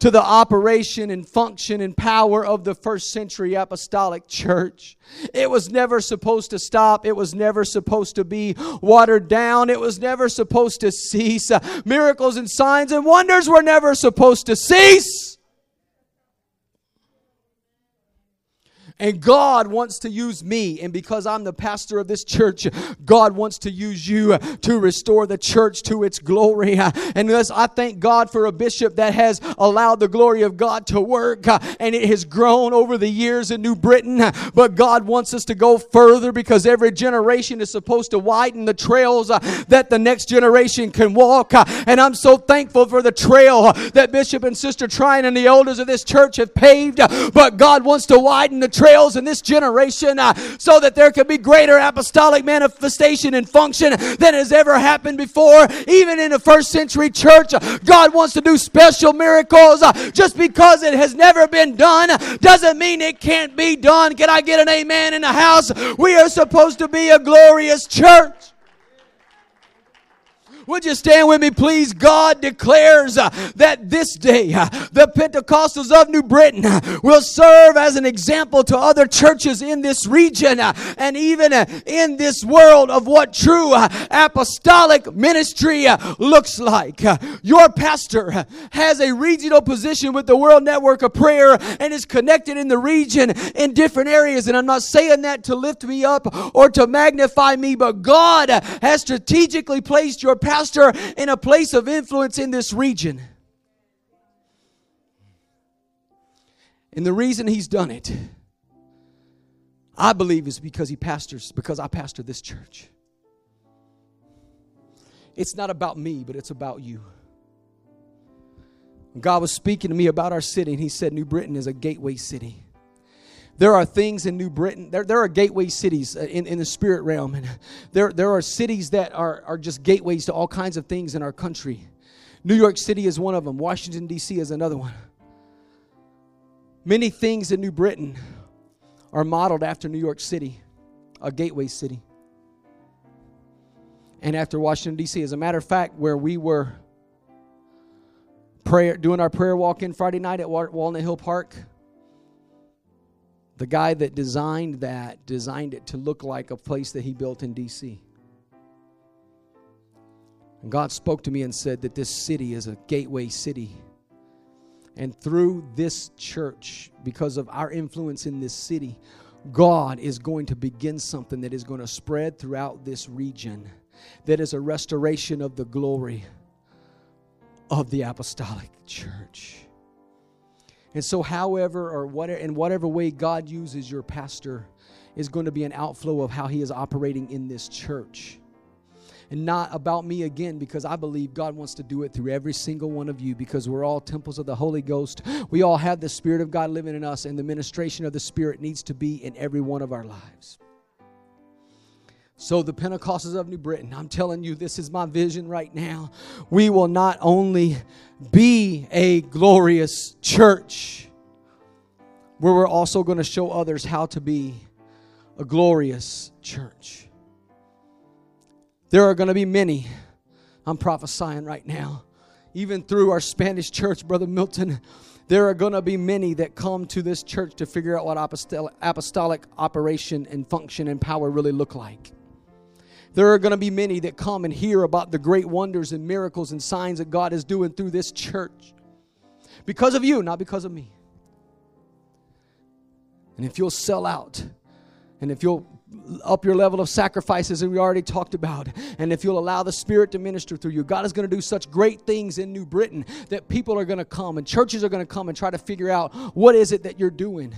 to the operation and function and power of the first century apostolic church. It was never supposed to stop. It was never supposed to be watered down. It was never supposed to cease. Miracles and signs and wonders were never supposed to cease. And God wants to use me. And because I'm the pastor of this church, God wants to use you to restore the church to its glory. And thus, I thank God for a bishop that has allowed the glory of God to work. And it has grown over the years in New Britain. But God wants us to go further, because every generation is supposed to widen the trails that the next generation can walk. And I'm so thankful for the trail that Bishop and Sister Trine and the elders of this church have paved. But God wants to widen the trail in this generation so that there could be greater apostolic manifestation and function than has ever happened before. Even in the first century church, God wants to do special miracles. Just because it has never been done doesn't mean it can't be done. Can I get an amen in the house? We are supposed to be a glorious church. Would you stand with me, please? God declares that this day the Pentecostals of New Britain will serve as an example to other churches in this region and even in this world of what true apostolic ministry looks like. Your pastor has a regional position with the World Network of Prayer and is connected in the region in different areas. And I'm not saying that to lift me up or to magnify me, but God has strategically placed your pastor in a place of influence in this region. And the reason he's done it, I believe, is because he pastors, because I pastor this church. It's not about me, but it's about you. God was speaking to me about our city, and he said New Britain is a gateway city. There are things in New Britain. There are gateway cities in the spirit realm. And there are cities that are just gateways to all kinds of things in our country. New York City is one of them. Washington, D.C. is another one. Many things in New Britain are modeled after New York City, a gateway city. And after Washington, D.C. As a matter of fact, where we were doing our prayer walk-in Friday night at Walnut Hill Park, the guy that designed it to look like a place that he built in D.C. And God spoke to me and said that this city is a gateway city. And through this church, because of our influence in this city, God is going to begin something that is going to spread throughout this region. That is a restoration of the glory of the apostolic church. And so however or whatever, in whatever way God uses your pastor is going to be an outflow of how he is operating in this church. And not about me again, because I believe God wants to do it through every single one of you, because we're all temples of the Holy Ghost. We all have the Spirit of God living in us, and the ministration of the Spirit needs to be in every one of our lives. So the Pentecostals of New Britain, I'm telling you, this is my vision right now. We will not only be a glorious church, where we're also going to show others how to be a glorious church. There are going to be many, I'm prophesying right now, even through our Spanish church, Brother Milton, there are going to be many that come to this church to figure out what apostolic operation and function and power really look like. There are going to be many that come and hear about the great wonders and miracles and signs that God is doing through this church. Because of you, not because of me. And if you'll sell out, and if you'll up your level of sacrifices that we already talked about, and if you'll allow the Spirit to minister through you, God is going to do such great things in New Britain that people are going to come and churches are going to come and try to figure out what is it that you're doing.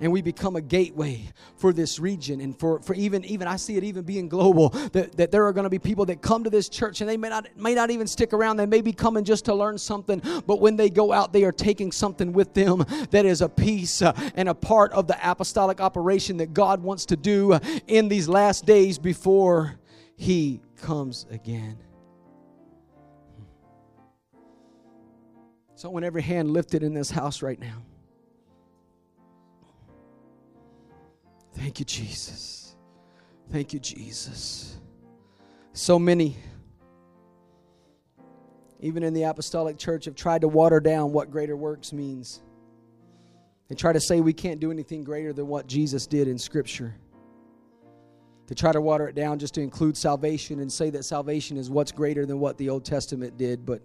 And we become a gateway for this region. And for even I see it even being global, that there are going to be people that come to this church and they may not even stick around. They may be coming just to learn something. But when they go out, they are taking something with them that is a piece and a part of the apostolic operation that God wants to do in these last days before he comes again. So I want every hand lifted in this house right now. Thank you, Jesus. Thank you, Jesus. So many, even in the apostolic church, have tried to water down what greater works means. They try to say we can't do anything greater than what Jesus did in Scripture. They try to water it down just to include salvation and say that salvation is what's greater than what the Old Testament did, but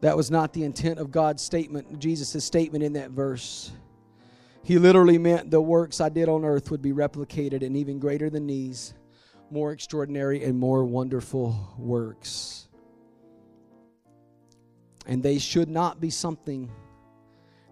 that was not the intent of God's statement, Jesus' statement in that verse. He literally meant the works I did on earth would be replicated in even greater than these, more extraordinary and more wonderful works. And they should not be something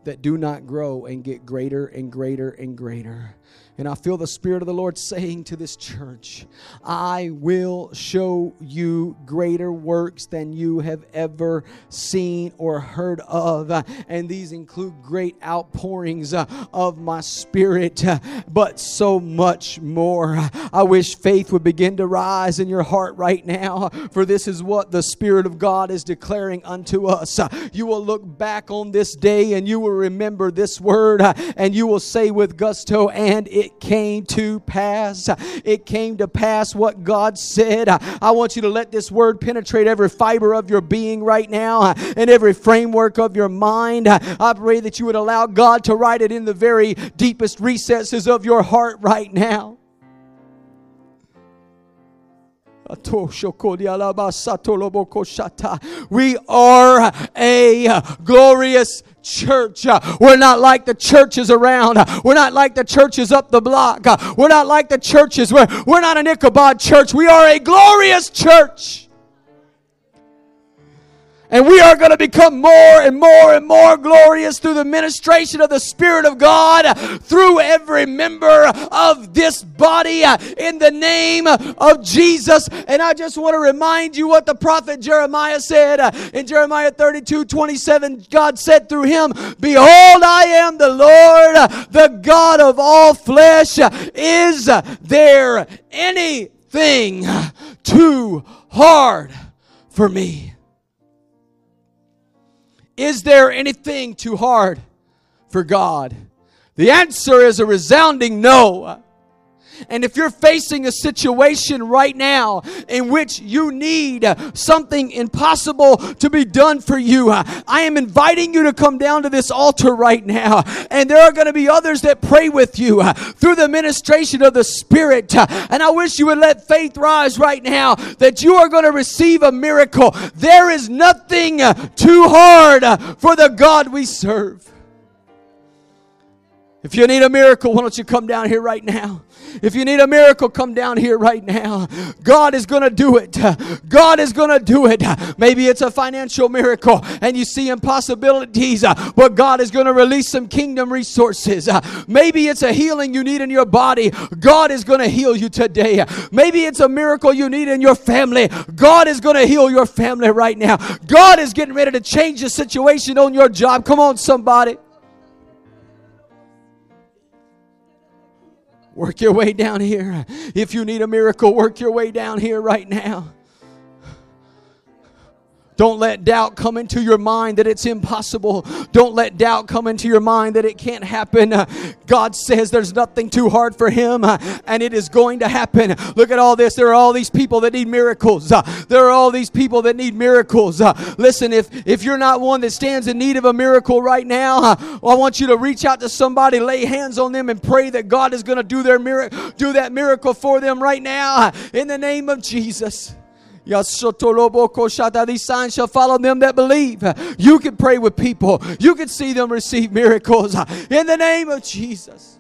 that do not grow and get greater and greater and greater. And I feel the Spirit of the Lord saying to this church, I will show you greater works than you have ever seen or heard of. And these include great outpourings of my Spirit, but so much more. I wish faith would begin to rise in your heart right now, for this is what the Spirit of God is declaring unto us. You will look back on this day and you will remember this word, and you will say with gusto, and it came to pass. It came to pass what God said. I want you to let this word penetrate every fiber of your being right now and every framework of your mind. I pray that you would allow God to write it in the very deepest recesses of your heart right now. We are a glorious church. We're not like the churches around. We're not like the churches up the block. We're not like the churches. We're not an Ichabod church. We are a glorious church. And we are going to become more and more and more glorious through the ministration of the Spirit of God through every member of this body in the name of Jesus. And I just want to remind you what the prophet Jeremiah said in Jeremiah 32:27. God said through him, behold, I am the Lord, the God of all flesh. Is there anything too hard for me? Is there anything too hard for God? The answer is a resounding no. And if you're facing a situation right now in which you need something impossible to be done for you, I am inviting you to come down to this altar right now. And there are going to be others that pray with you through the ministration of the Spirit. And I wish you would let faith rise right now that you are going to receive a miracle. There is nothing too hard for the God we serve. If you need a miracle, why don't you come down here right now? If you need a miracle, come down here right now. God is going to do it. God is going to do it. Maybe it's a financial miracle and you see impossibilities, but God is going to release some kingdom resources. Maybe it's a healing you need in your body. God is going to heal you today. Maybe it's a miracle you need in your family. God is going to heal your family right now. God is getting ready to change the situation on your job. Come on, somebody. Work your way down here. If you need a miracle, work your way down here right now. Don't let doubt come into your mind that it's impossible. Don't let doubt come into your mind that it can't happen. God says there's nothing too hard for Him, and it is going to happen. Look at all this. There are all these people that need miracles. There are all these people that need miracles. Listen, if you're not one that stands in need of a miracle right now, I want you to reach out to somebody, lay hands on them, and pray that God is going to do that miracle for them right now in the name of Jesus. These signs shall follow them that believe. You can pray with people. You can see them receive miracles. In the name of Jesus.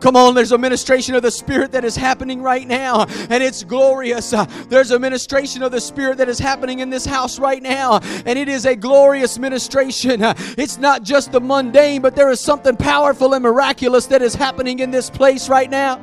Come on, there's a ministration of the Spirit that is happening right now, and it's glorious. There's a ministration of the Spirit that is happening in this house right now, and it is a glorious ministration. It's not just the mundane, but there is something powerful and miraculous that is happening in this place right now.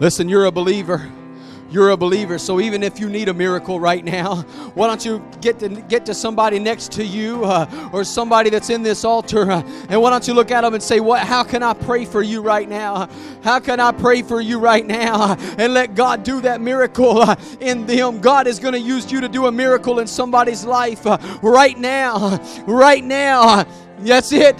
Listen, you're a believer. You're a believer. So even if you need a miracle right now, why don't you get to somebody next to you or somebody that's in this altar, and why don't you look at them and say, "What? How can I pray for you right now? How can I pray for you right now?" And let God do that miracle in them. God is going to use you to do a miracle in somebody's life right now. Right now. That's it.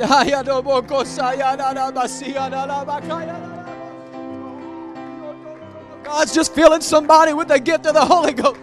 God's just filling somebody with the gift of the Holy Ghost.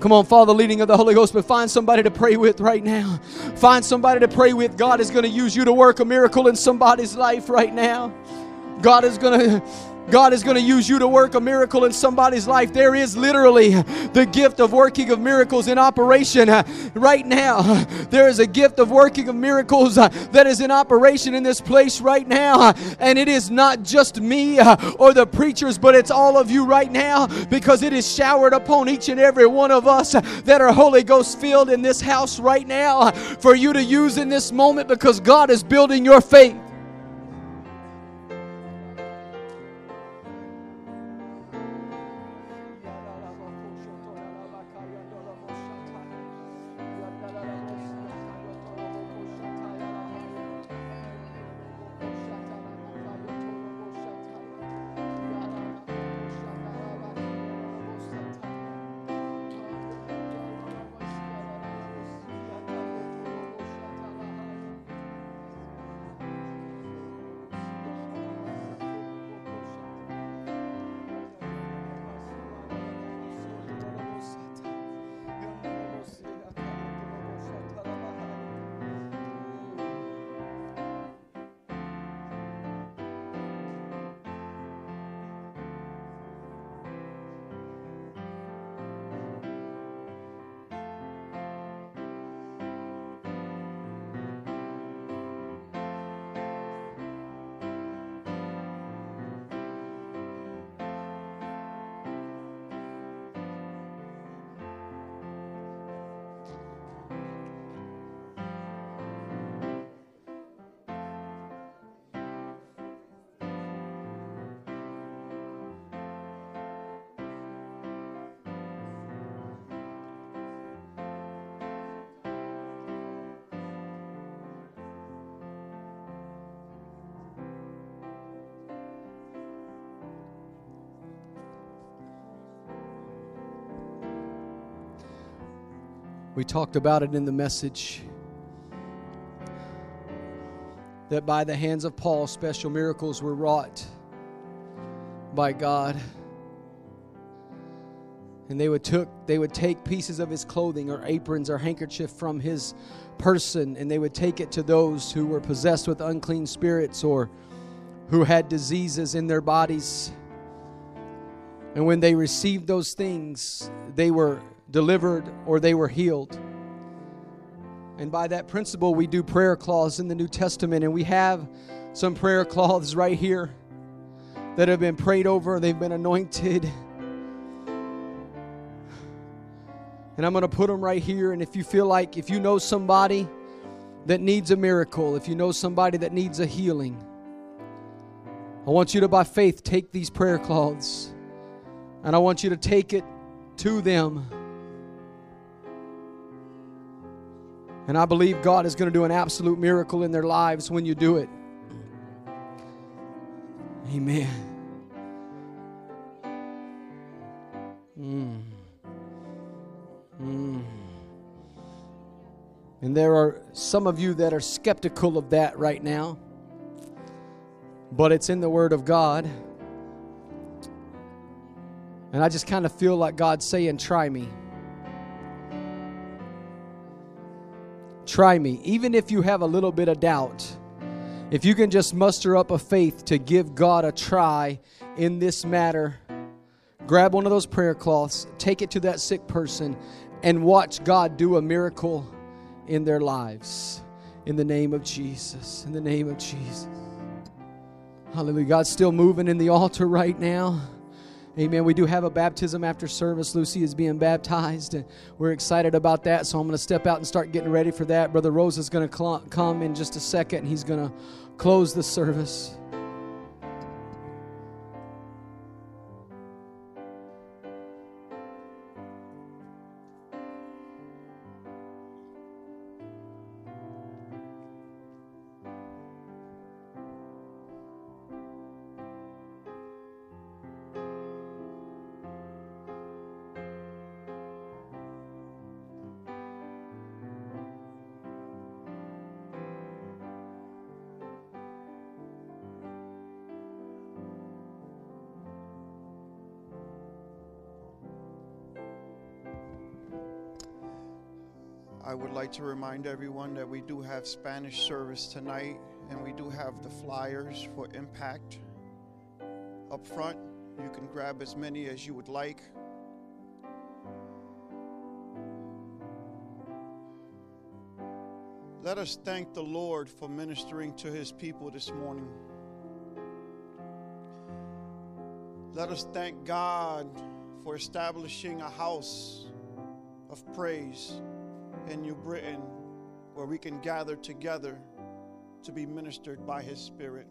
Come on, follow the leading of the Holy Ghost, but find somebody to pray with right now. Find somebody to pray with. God is going to use you to work a miracle in somebody's life right now. God is going to God is going to use you to work a miracle in somebody's life. There is literally the gift of working of miracles in operation right now. There is a gift of working of miracles that is in operation in this place right now. And it is not just me or the preachers, but it's all of you right now, because it is showered upon each and every one of us that are Holy Ghost filled in this house right now for you to use in this moment, because God is building your faith. We talked about it in the message that by the hands of Paul, special miracles were wrought by God. And they would take pieces of his clothing or aprons or handkerchief from his person, and they would take it to those who were possessed with unclean spirits or who had diseases in their bodies. And when they received those things, they were delivered or they were healed. And by that principle, we do prayer cloths in the New Testament, and we have some prayer cloths right here that have been prayed over. They've been anointed, and I'm going to put them right here. And if you feel like, if you know somebody that needs a miracle, if you know somebody that needs a healing, I want you to, by faith, take these prayer cloths, and I want you to take it to them. And I believe God is going to do an absolute miracle in their lives when you do it. Amen. And there are some of you that are skeptical of that right now. But it's in the Word of God. And I just kind of feel like God's saying, try me. Try me. Even if you have a little bit of doubt, if you can just muster up a faith to give God a try in this matter, grab one of those prayer cloths, take it to that sick person, and watch God do a miracle in their lives. In the name of Jesus. In the name of Jesus. Hallelujah. God's still moving in the altar right now. Amen. We do have a baptism after service. Lucy is being baptized, and we're excited about that. So I'm going to step out and start getting ready for that. Brother Rose is going to come in just a second, and he's going to close the service. I would like to remind everyone that we do have Spanish service tonight, and we do have the flyers for Impact up front. You can grab as many as you would like. Let us thank the Lord for ministering to his people this morning. Let us thank God for establishing a house of praise in New Britain where we can gather together to be ministered by his Spirit.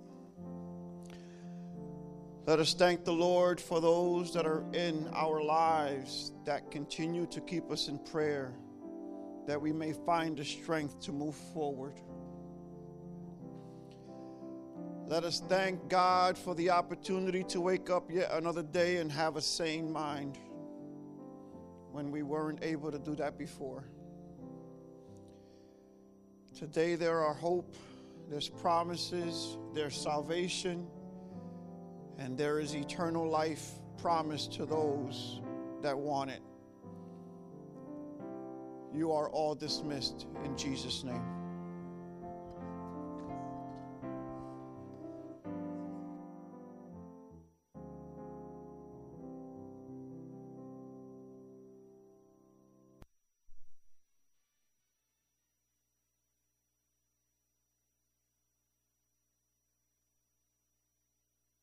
Let us thank the Lord for those that are in our lives that continue to keep us in prayer, that we may find the strength to move forward. Let us thank God for the opportunity to wake up yet another day and have a sane mind when we weren't able to do that before. Today there are hope, there's promises, there's salvation, and there is eternal life promised to those that want it. You are all dismissed in Jesus' name.